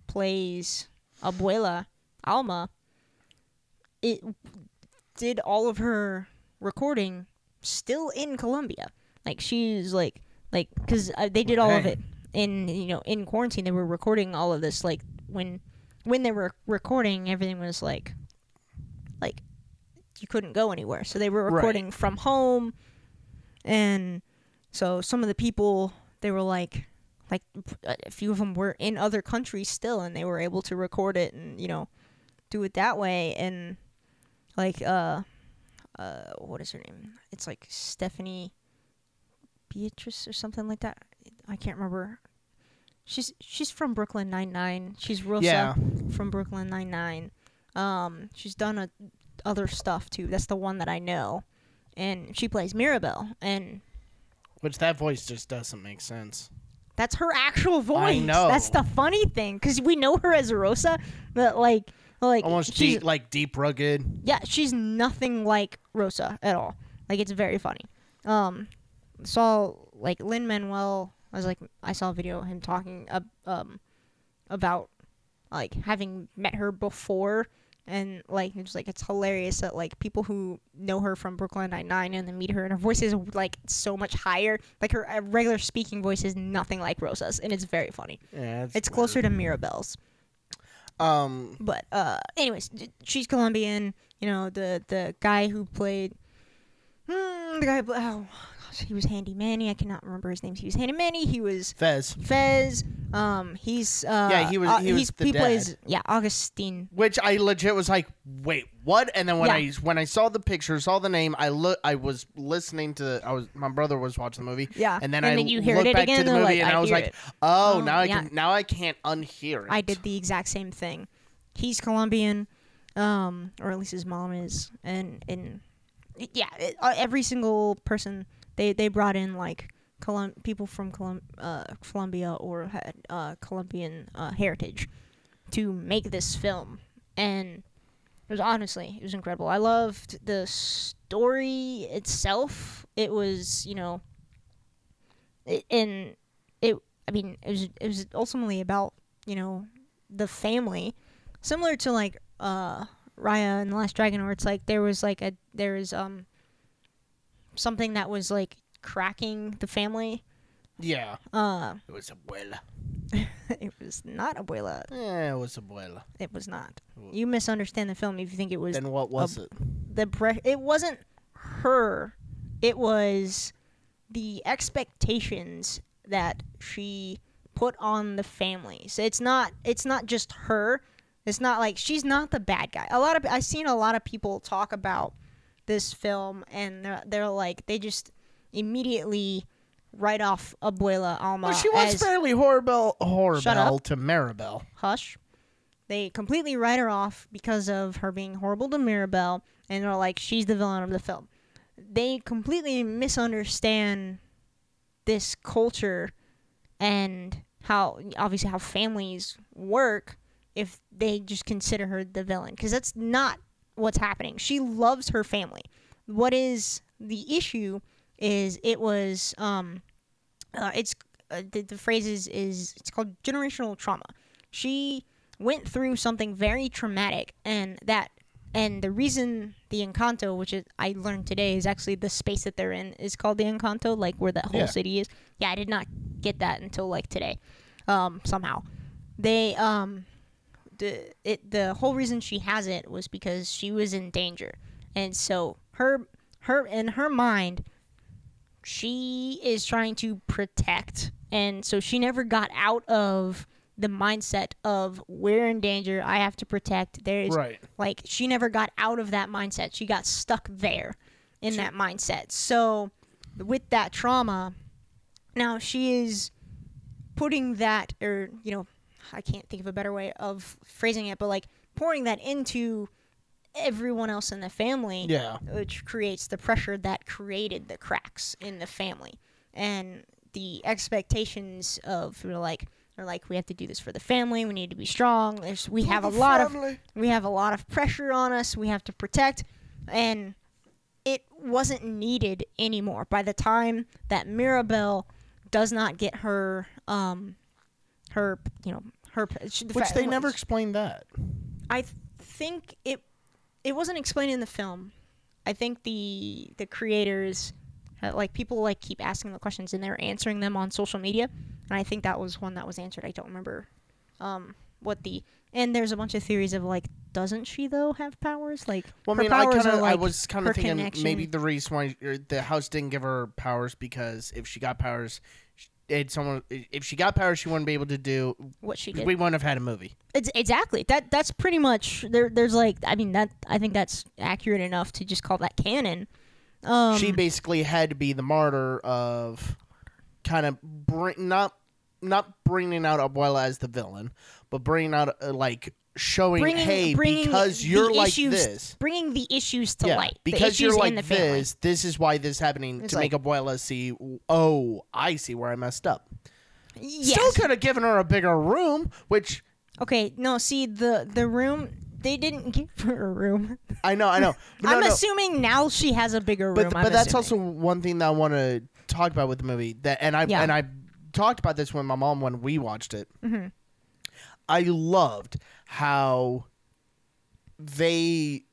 plays Abuela Alma. It did all of her recording still in Colombia. Like she's like because they did all of it in, you know, in quarantine. They were recording all of this. Like when they were recording, everything was like you couldn't go anywhere, so they were recording right from home. And so some of the people, they were like a few of them were in other countries still, and they were able to record it and, you know, do it that way. And like what is her name? It's like Stephanie Beatrice or something like that. I can't remember. She's from Brooklyn Nine-Nine. She's Rosa from Brooklyn Nine-Nine. She's done other stuff too. That's the one that I know. And she plays Mirabelle, and which that voice just doesn't make sense. That's her actual voice. I know. That's the funny thing, because we know her as Rosa, but like almost she's, deep rugged. Yeah, she's nothing like Rosa at all. Like it's very funny. Saw like Lin-Manuel. I saw a video of him talking about like having met her before. And, like, it's like, it's hilarious that, like, people who know her from Brooklyn Nine-Nine and then meet her, and her voice is, like, so much higher. Like, her regular speaking voice is nothing like Rosa's, and it's very funny. Yeah, it's closer to Mirabelle's. But anyways, she's Colombian. You know, the guy who played, oh gosh, he was Handy Manny. I cannot remember his name. He was Handy Manny. He was Fez. He plays Augustine. Which I legit was like, wait, what? And then when I saw the picture, saw the name, I was listening, my brother was watching the movie. Yeah. And then I looked back to the movie and I was like, now I can't unhear it. I did the exact same thing. He's Colombian, or at least his mom is, and every single person they brought in, like, people from Colombia or had Colombian heritage to make this film, and it was incredible. I loved the story itself. It was, you know, it was ultimately about, you know, the family, similar to like Raya and the Last Dragon, where it's like there was something that was like cracking the family. Yeah. It was abuela. It was not abuela. Yeah, it was abuela. It was not. You misunderstand the film if you think it was. Then what was it? It wasn't her. It was the expectations that she put on the family. So it's not just her. It's not like she's not the bad guy. I've seen a lot of people talk about this film, and they're like, they just immediately write off Abuela Alma. Well, she was fairly horrible to Maribel. Hush. They completely write her off because of her being horrible to Maribel, and they're like, she's the villain of the film. They completely misunderstand this culture and how families work if they just consider her the villain, because that's not what's happening. She loves her family. What is the issue is it's called generational trauma. She went through something very traumatic, and the reason the Encanto, which is, I learned today, is actually the space that they're in is called the Encanto, like where that whole city is. Yeah, I did not get that until like today. Somehow they the whole reason she has it was because she was in danger, and so her in her mind, she is trying to protect, and so she never got out of the mindset of we're in danger, I have to protect. She never got out of that mindset. She got stuck there in that mindset. So with that trauma, now she is putting that, or, you know, I can't think of a better way of phrasing it, but like pouring that into everyone else in the family, which creates the pressure that created the cracks in the family, and the expectations of they're like we have to do this for the family. We need to be strong. We have a lot of pressure on us. We have to protect, and it wasn't needed anymore. By the time that Mirabel does not get her never explained that. I think it wasn't explained in the film. I think the creators, people keep asking the questions, and they're answering them on social media. And I think that was one that was answered. I don't remember and there's a bunch of theories of doesn't she though have powers? I was kind of thinking maybe the reason why the house didn't give her powers, because if she got powers, she wouldn't be able to do what she did. We wouldn't have had a movie. Exactly. That's pretty much I think that's accurate enough to just call that canon. She basically had to be the martyr of kind of not bringing out Abuela as the villain, but bringing out because you're like this. Bringing the issues to light. Because you're like this, this is why this is happening, to make Abuela see, oh, I see where I messed up. Yes. Still could have given her a bigger room, which... Okay, no, see, the room, they didn't give her a room. I know. I'm assuming now she has a bigger room. But that's also one thing that I want to talk about with the movie. And I talked about this with my mom when we watched it. Mm-hmm. I loved how they,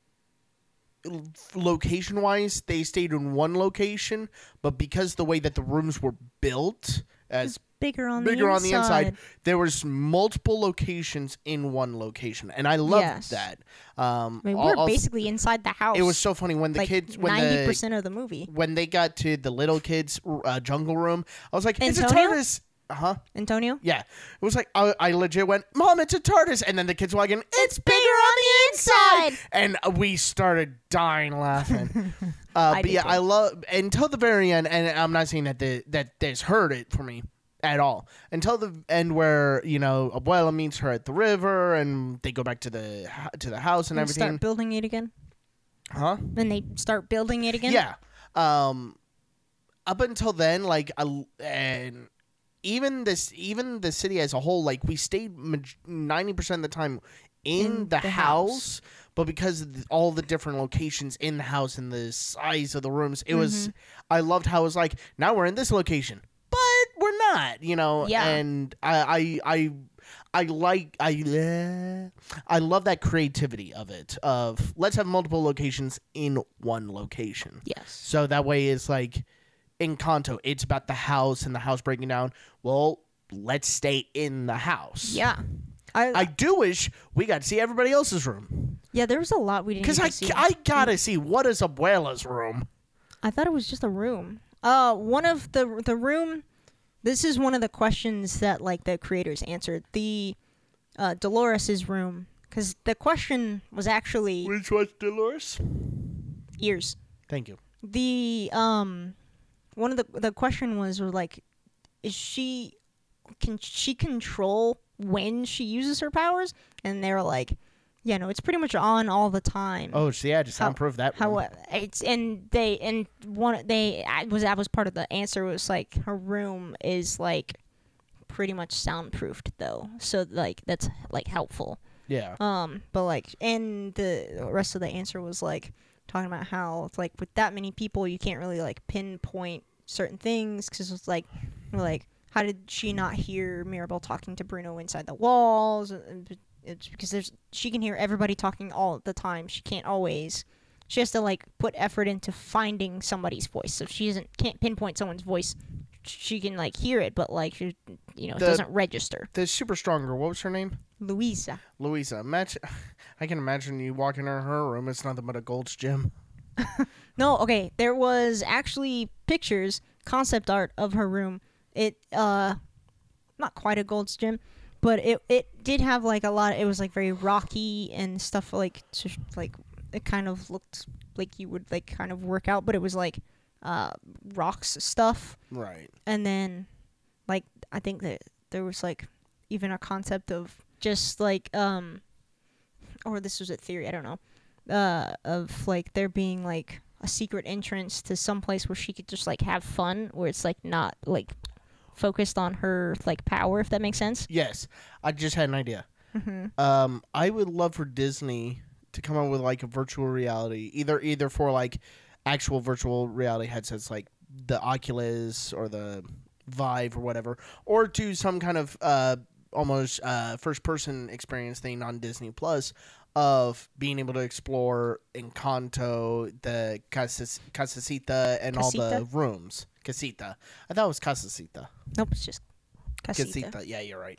location-wise, they stayed in one location, but because the way that the rooms were built as bigger on the inside. There was multiple locations in one location, and I loved that. I mean, we were basically inside the house. It was so funny when the like kids, when 90% of the movie, when they got to the little kids' jungle room, I was like, "It's a TARDIS." Uh-huh. Antonio? Yeah. It was like, I legit went, Mom, it's a TARDIS. And then the kids walk in, it's bigger on the inside. And we started dying laughing. But yeah, I love, until the very end, and I'm not saying that this hurt it for me at all. Until the end where, you know, Abuela meets her at the river and they go back to the house and everything. Start building it again? Huh? Then they start building it again? Yeah. Up until then, like, even the city as a whole, like, we stayed 90% of the time in the house, but because of all the different locations in the house and the size of the rooms, it was, I loved how it was like, now we're in this location, but we're not, you know? Yeah. And I love that creativity of it, of let's have multiple locations in one location. Yes. So that way it's like, Encanto, it's about the house and the house breaking down. Well, let's stay in the house. Yeah. I do wish we got to see everybody else's room. Yeah, there was a lot we didn't get to see. Because I got to see, what is Abuela's room? I thought it was just a room. One of the room, this is one of the questions that, like, the creators answered. The Dolores' room, because the question was actually... Which was Dolores? Ears. Thank you. The, one of the question was like, can she control when she uses her powers? And they were like, yeah, no, it's pretty much on all the time. Oh, so yeah, just soundproof that. That was part of the answer, was like her room is like pretty much soundproofed though, so like that's like helpful. Yeah. But like, and the rest of the answer was like, talking about how it's like with that many people, you can't really like pinpoint certain things, because it's like, we're like, how did she not hear Mirabel talking to Bruno inside the walls? It's because she can hear everybody talking all the time. She can't always. She has to like put effort into finding somebody's voice. So she can't pinpoint someone's voice. She can like hear it, but like she, you know, it doesn't register. The super strong girl, what was her name? Luisa. I can imagine you walk into her room. It's nothing but a Gold's Gym. No, okay. There was actually pictures, concept art of her room. It not quite a Gold's Gym, but it did have like a lot. It was like very rocky and stuff, like just, like it kind of looked like you would like kind of work out, but it was like rocks stuff. Right. And then like I think that there was like even a concept of just like or this was a theory, I don't know, of like there being like a secret entrance to some place where she could just like have fun, where it's like not like focused on her like power, if that makes sense. Yes, I just had an idea. I would love for Disney to come up with like a virtual reality, either for like actual virtual reality headsets like the Oculus or the Vive or whatever, or do some kind of almost first-person experience thing on Disney Plus of being able to explore Encanto, the Casita, and Casita? All the rooms. Casita. I thought it was Casita. Nope, it's just Casita. Casita. Yeah, you're right.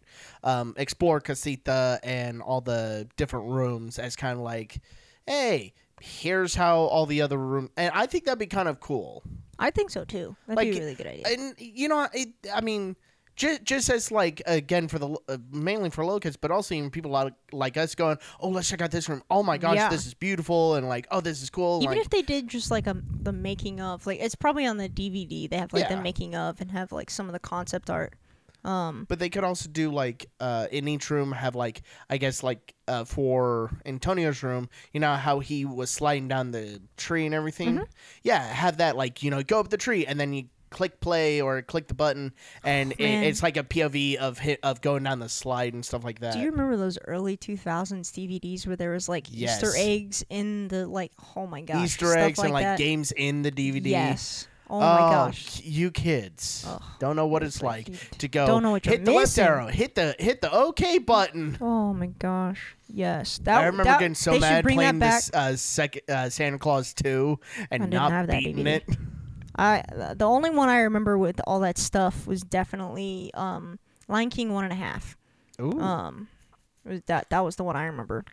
Explore Casita and all the different rooms as kind of like, hey, here's how all the other rooms... And I think that'd be kind of cool. I think so, too. That'd be a really good idea. And, you know, I mean... Just as, like, again, for the mainly for locals, but also even people like us going, oh, let's check out this room. Oh, my gosh, This is beautiful. And, like, oh, this is cool. Even like, if they did just, like, the making of. Like, it's probably on the DVD. They have, like, the making of and have, like, some of the concept art. But they could also do, like, in each room have, like, I guess, like, for Antonio's room, you know, how he was sliding down the tree and everything? Mm-hmm. Yeah, have that, like, you know, go up the tree and then you click play or click the button, and it's like a POV of going down the slide and stuff like that. Do you remember those early 2000s DVDs where there was like Easter eggs in the, like, oh my gosh, Easter eggs like and that. Like games in the DVD? Yes. Oh my gosh, you kids don't know what it's like to go. Don't know what you're missing. Hit the left arrow. Hit the OK button. Oh my gosh, yes. I remember getting so mad playing this Santa Claus 2 and not beating it. The only one I remember with all that stuff was definitely Lion King 1.5. Ooh. That was the one I remember.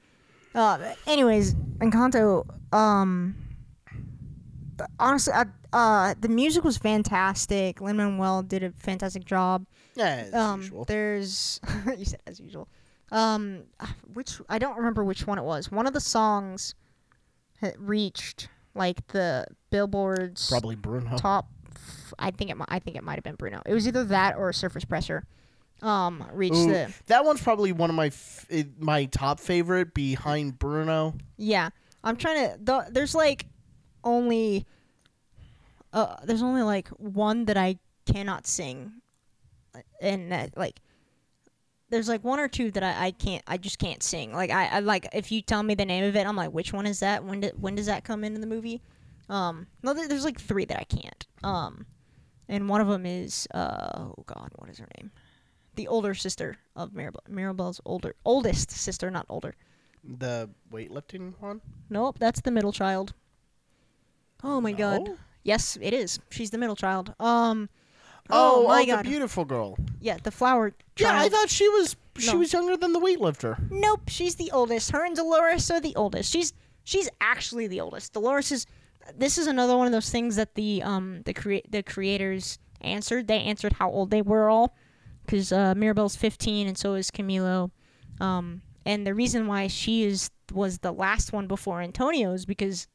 Anyways, Encanto. Honestly, the music was fantastic. Lin-Manuel did a fantastic job. Yeah, as usual. There's you said as usual. Which I don't remember which one it was. One of the songs had reached like the Billboard's probably Bruno top. I think it might have been Bruno. It was either that or Surface Pressure. Reached Ooh, the that one's probably one of my my top favorite behind Bruno. Yeah, I'm trying to. There's like only like one that I cannot sing, and that like. There's like one or two that I just can't sing. Like I like if you tell me the name of it, I'm like, which one is that? When does that come into the movie? No, there's like three that I can't. And one of them is oh god, what is her name? The older sister of Mirabelle's oldest sister, not older. The weightlifting one? Nope, that's the middle child. Oh my god. Yes, it is. She's the middle child. Oh my god. The beautiful girl. Yeah, the flower child. Yeah, I thought she was younger than the weightlifter. Nope, she's the oldest. Her and Dolores are the oldest. She's actually the oldest. Dolores is. This is another one of those things that the creators answered. They answered how old they were all, because Mirabelle's 15 and so is Camilo. And the reason why she was the last one before Antonio is because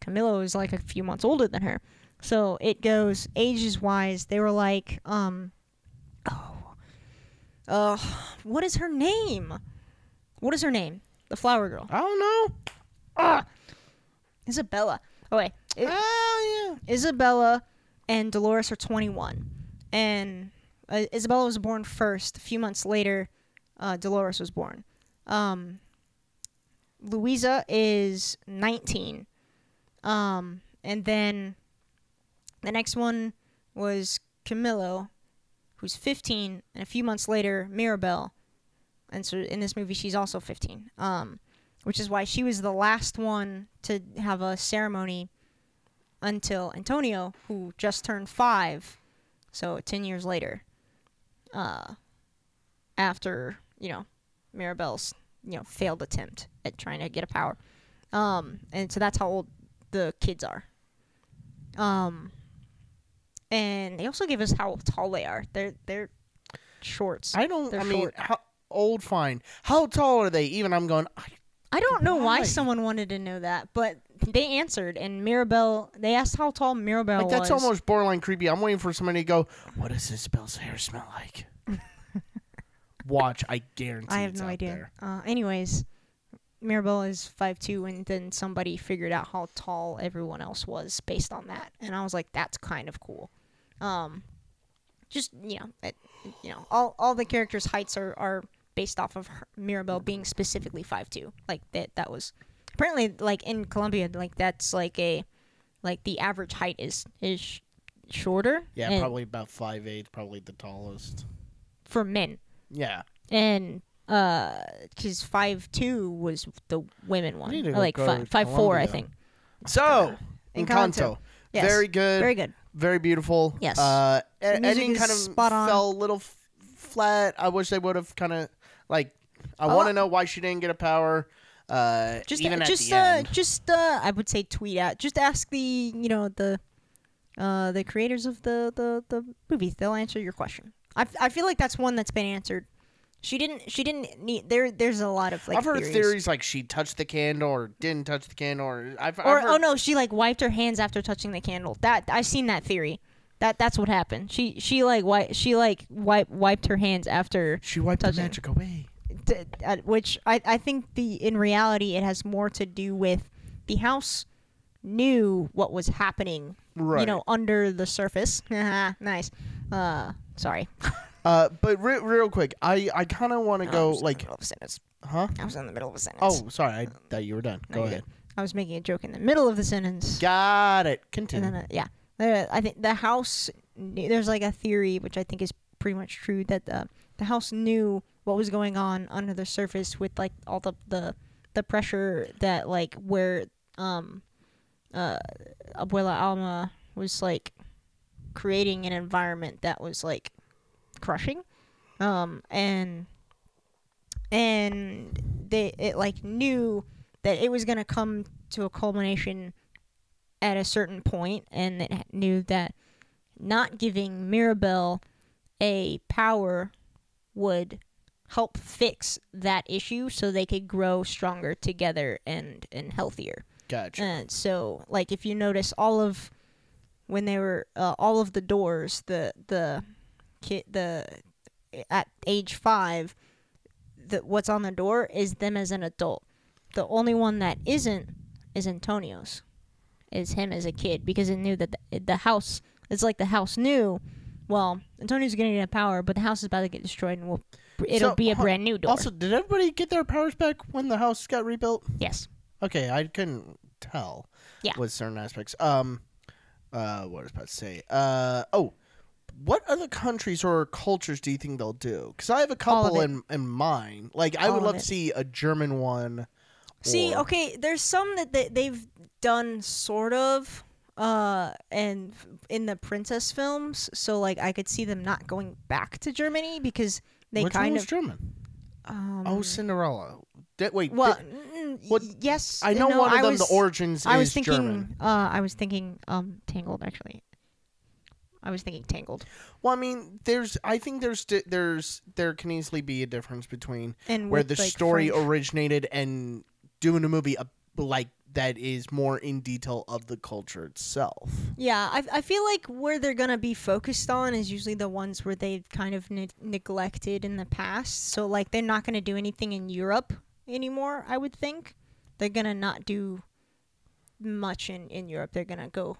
Camilo is like a few months older than her. So it goes ages-wise. They were like, what is her name? What is her name? The flower girl. I don't know. Isabella. Oh wait. Yeah. Isabella and Dolores are 21, and Isabella was born first. A few months later, Dolores was born. Luisa is 19, and then. The next one was Camilo, who's 15, and a few months later, Mirabelle. And so in this movie, she's also 15, which is why she was the last one to have a ceremony until Antonio, who just turned 5, so 10 years later, after, Mirabelle's, failed attempt at trying to get a power. And so that's how old the kids are. And they also give us how tall they are. They're shorts. I mean, how old? Fine. How tall are they? Even I'm going. I don't know why someone wanted to know that, but they answered. And Mirabelle, they asked how tall Mirabelle was. Like that's almost borderline creepy. I'm waiting for somebody to go. What does Isabelle's hair smell like? Watch, I guarantee. I have no idea. Anyways, Mirabelle is 5'2", and then somebody figured out how tall everyone else was based on that, and I was like, that's kind of cool. Just all the characters' heights are based off of Mirabelle being specifically 5'2". Like that was apparently like in Colombia, like that's like the average height is shorter. Yeah, probably about 5'8", probably the tallest for men. Yeah, and. 'Cause 5'2" was the women one. Like 5'4", I think. So Encanto, yes. very good, very beautiful. Yes, ending kind of fell a little flat. I wish they would have kind of like. I want to know why she didn't get a power. I would say tweet out. Just ask the creators of the movies. They'll answer your question. I feel like that's one that's been answered. She didn't need. There's a lot of like. I've heard theories like she touched the candle or didn't touch the candle. She like wiped her hands after touching the candle. That I've seen that theory. That's what happened. She wiped her hands after. She wiped the magic away. Which I think in reality it has more to do with the house knew what was happening. Right. Under the surface. Nice. Sorry. But real quick, I kind of want to go like. I was in the middle of a sentence. Oh, sorry. I thought you were done. No, go ahead. I was making a joke in the middle of the sentence. Got it. Continue. And then, I think the house. There's like a theory, which I think is pretty much true, that the house knew what was going on under the surface with like all the pressure that like where Abuela Alma was like creating an environment that was like crushing, and it like knew that it was gonna come to a culmination at a certain point, and it knew that not giving Mirabelle a power would help fix that issue so they could grow stronger together and healthier. Gotcha. And so, like, if you notice, all of when they were all of the doors, the kid, at age 5, what's on the door is them as an adult. The only one that isn't is Antonio's, is him as a kid, because it knew that the house. It's like the house knew, well, Antonio's going to get a power, but the house is about to get destroyed, and it'll be a brand new door. Also, did everybody get their powers back when the house got rebuilt? Yes. Okay, I couldn't tell with certain aspects. What I was about to say. What other countries or cultures do you think they'll do? Because I have a couple in mind. Like, I would love to see a German one. See, okay, there's some that they've done sort of. And in the princess films, so like I could see them not going back to Germany because they Which one was German? Cinderella. Yes, I know one of them, the origins is German. I was thinking Tangled actually. I was thinking Tangled. Well, I mean, there can easily be a difference between where the story originated and doing a movie that is more in detail of the culture itself. Yeah, I feel like where they're going to be focused on is usually the ones where they've kind of neglected in the past. So, like, they're not going to do anything in Europe anymore, I would think. They're going to not do much in Europe. They're going to go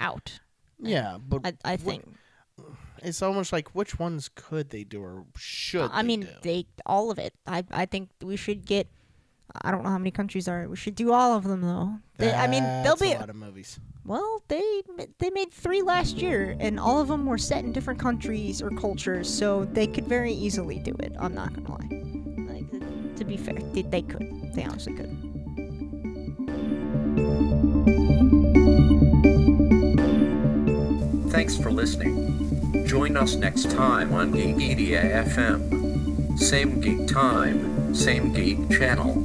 out. Yeah, but... I think... It's almost like, which ones could they do or should they do? I mean, all of it. I think we should get... I don't know how many countries are. We should do all of them, though. They'll be a lot of movies. Well, they made 3 last year, and all of them were set in different countries or cultures, so they could very easily do it. I'm not gonna lie. Like, to be fair, they could. They honestly could. Thanks for listening. Join us next time on Geekedia FM. Same geek time, same geek channel.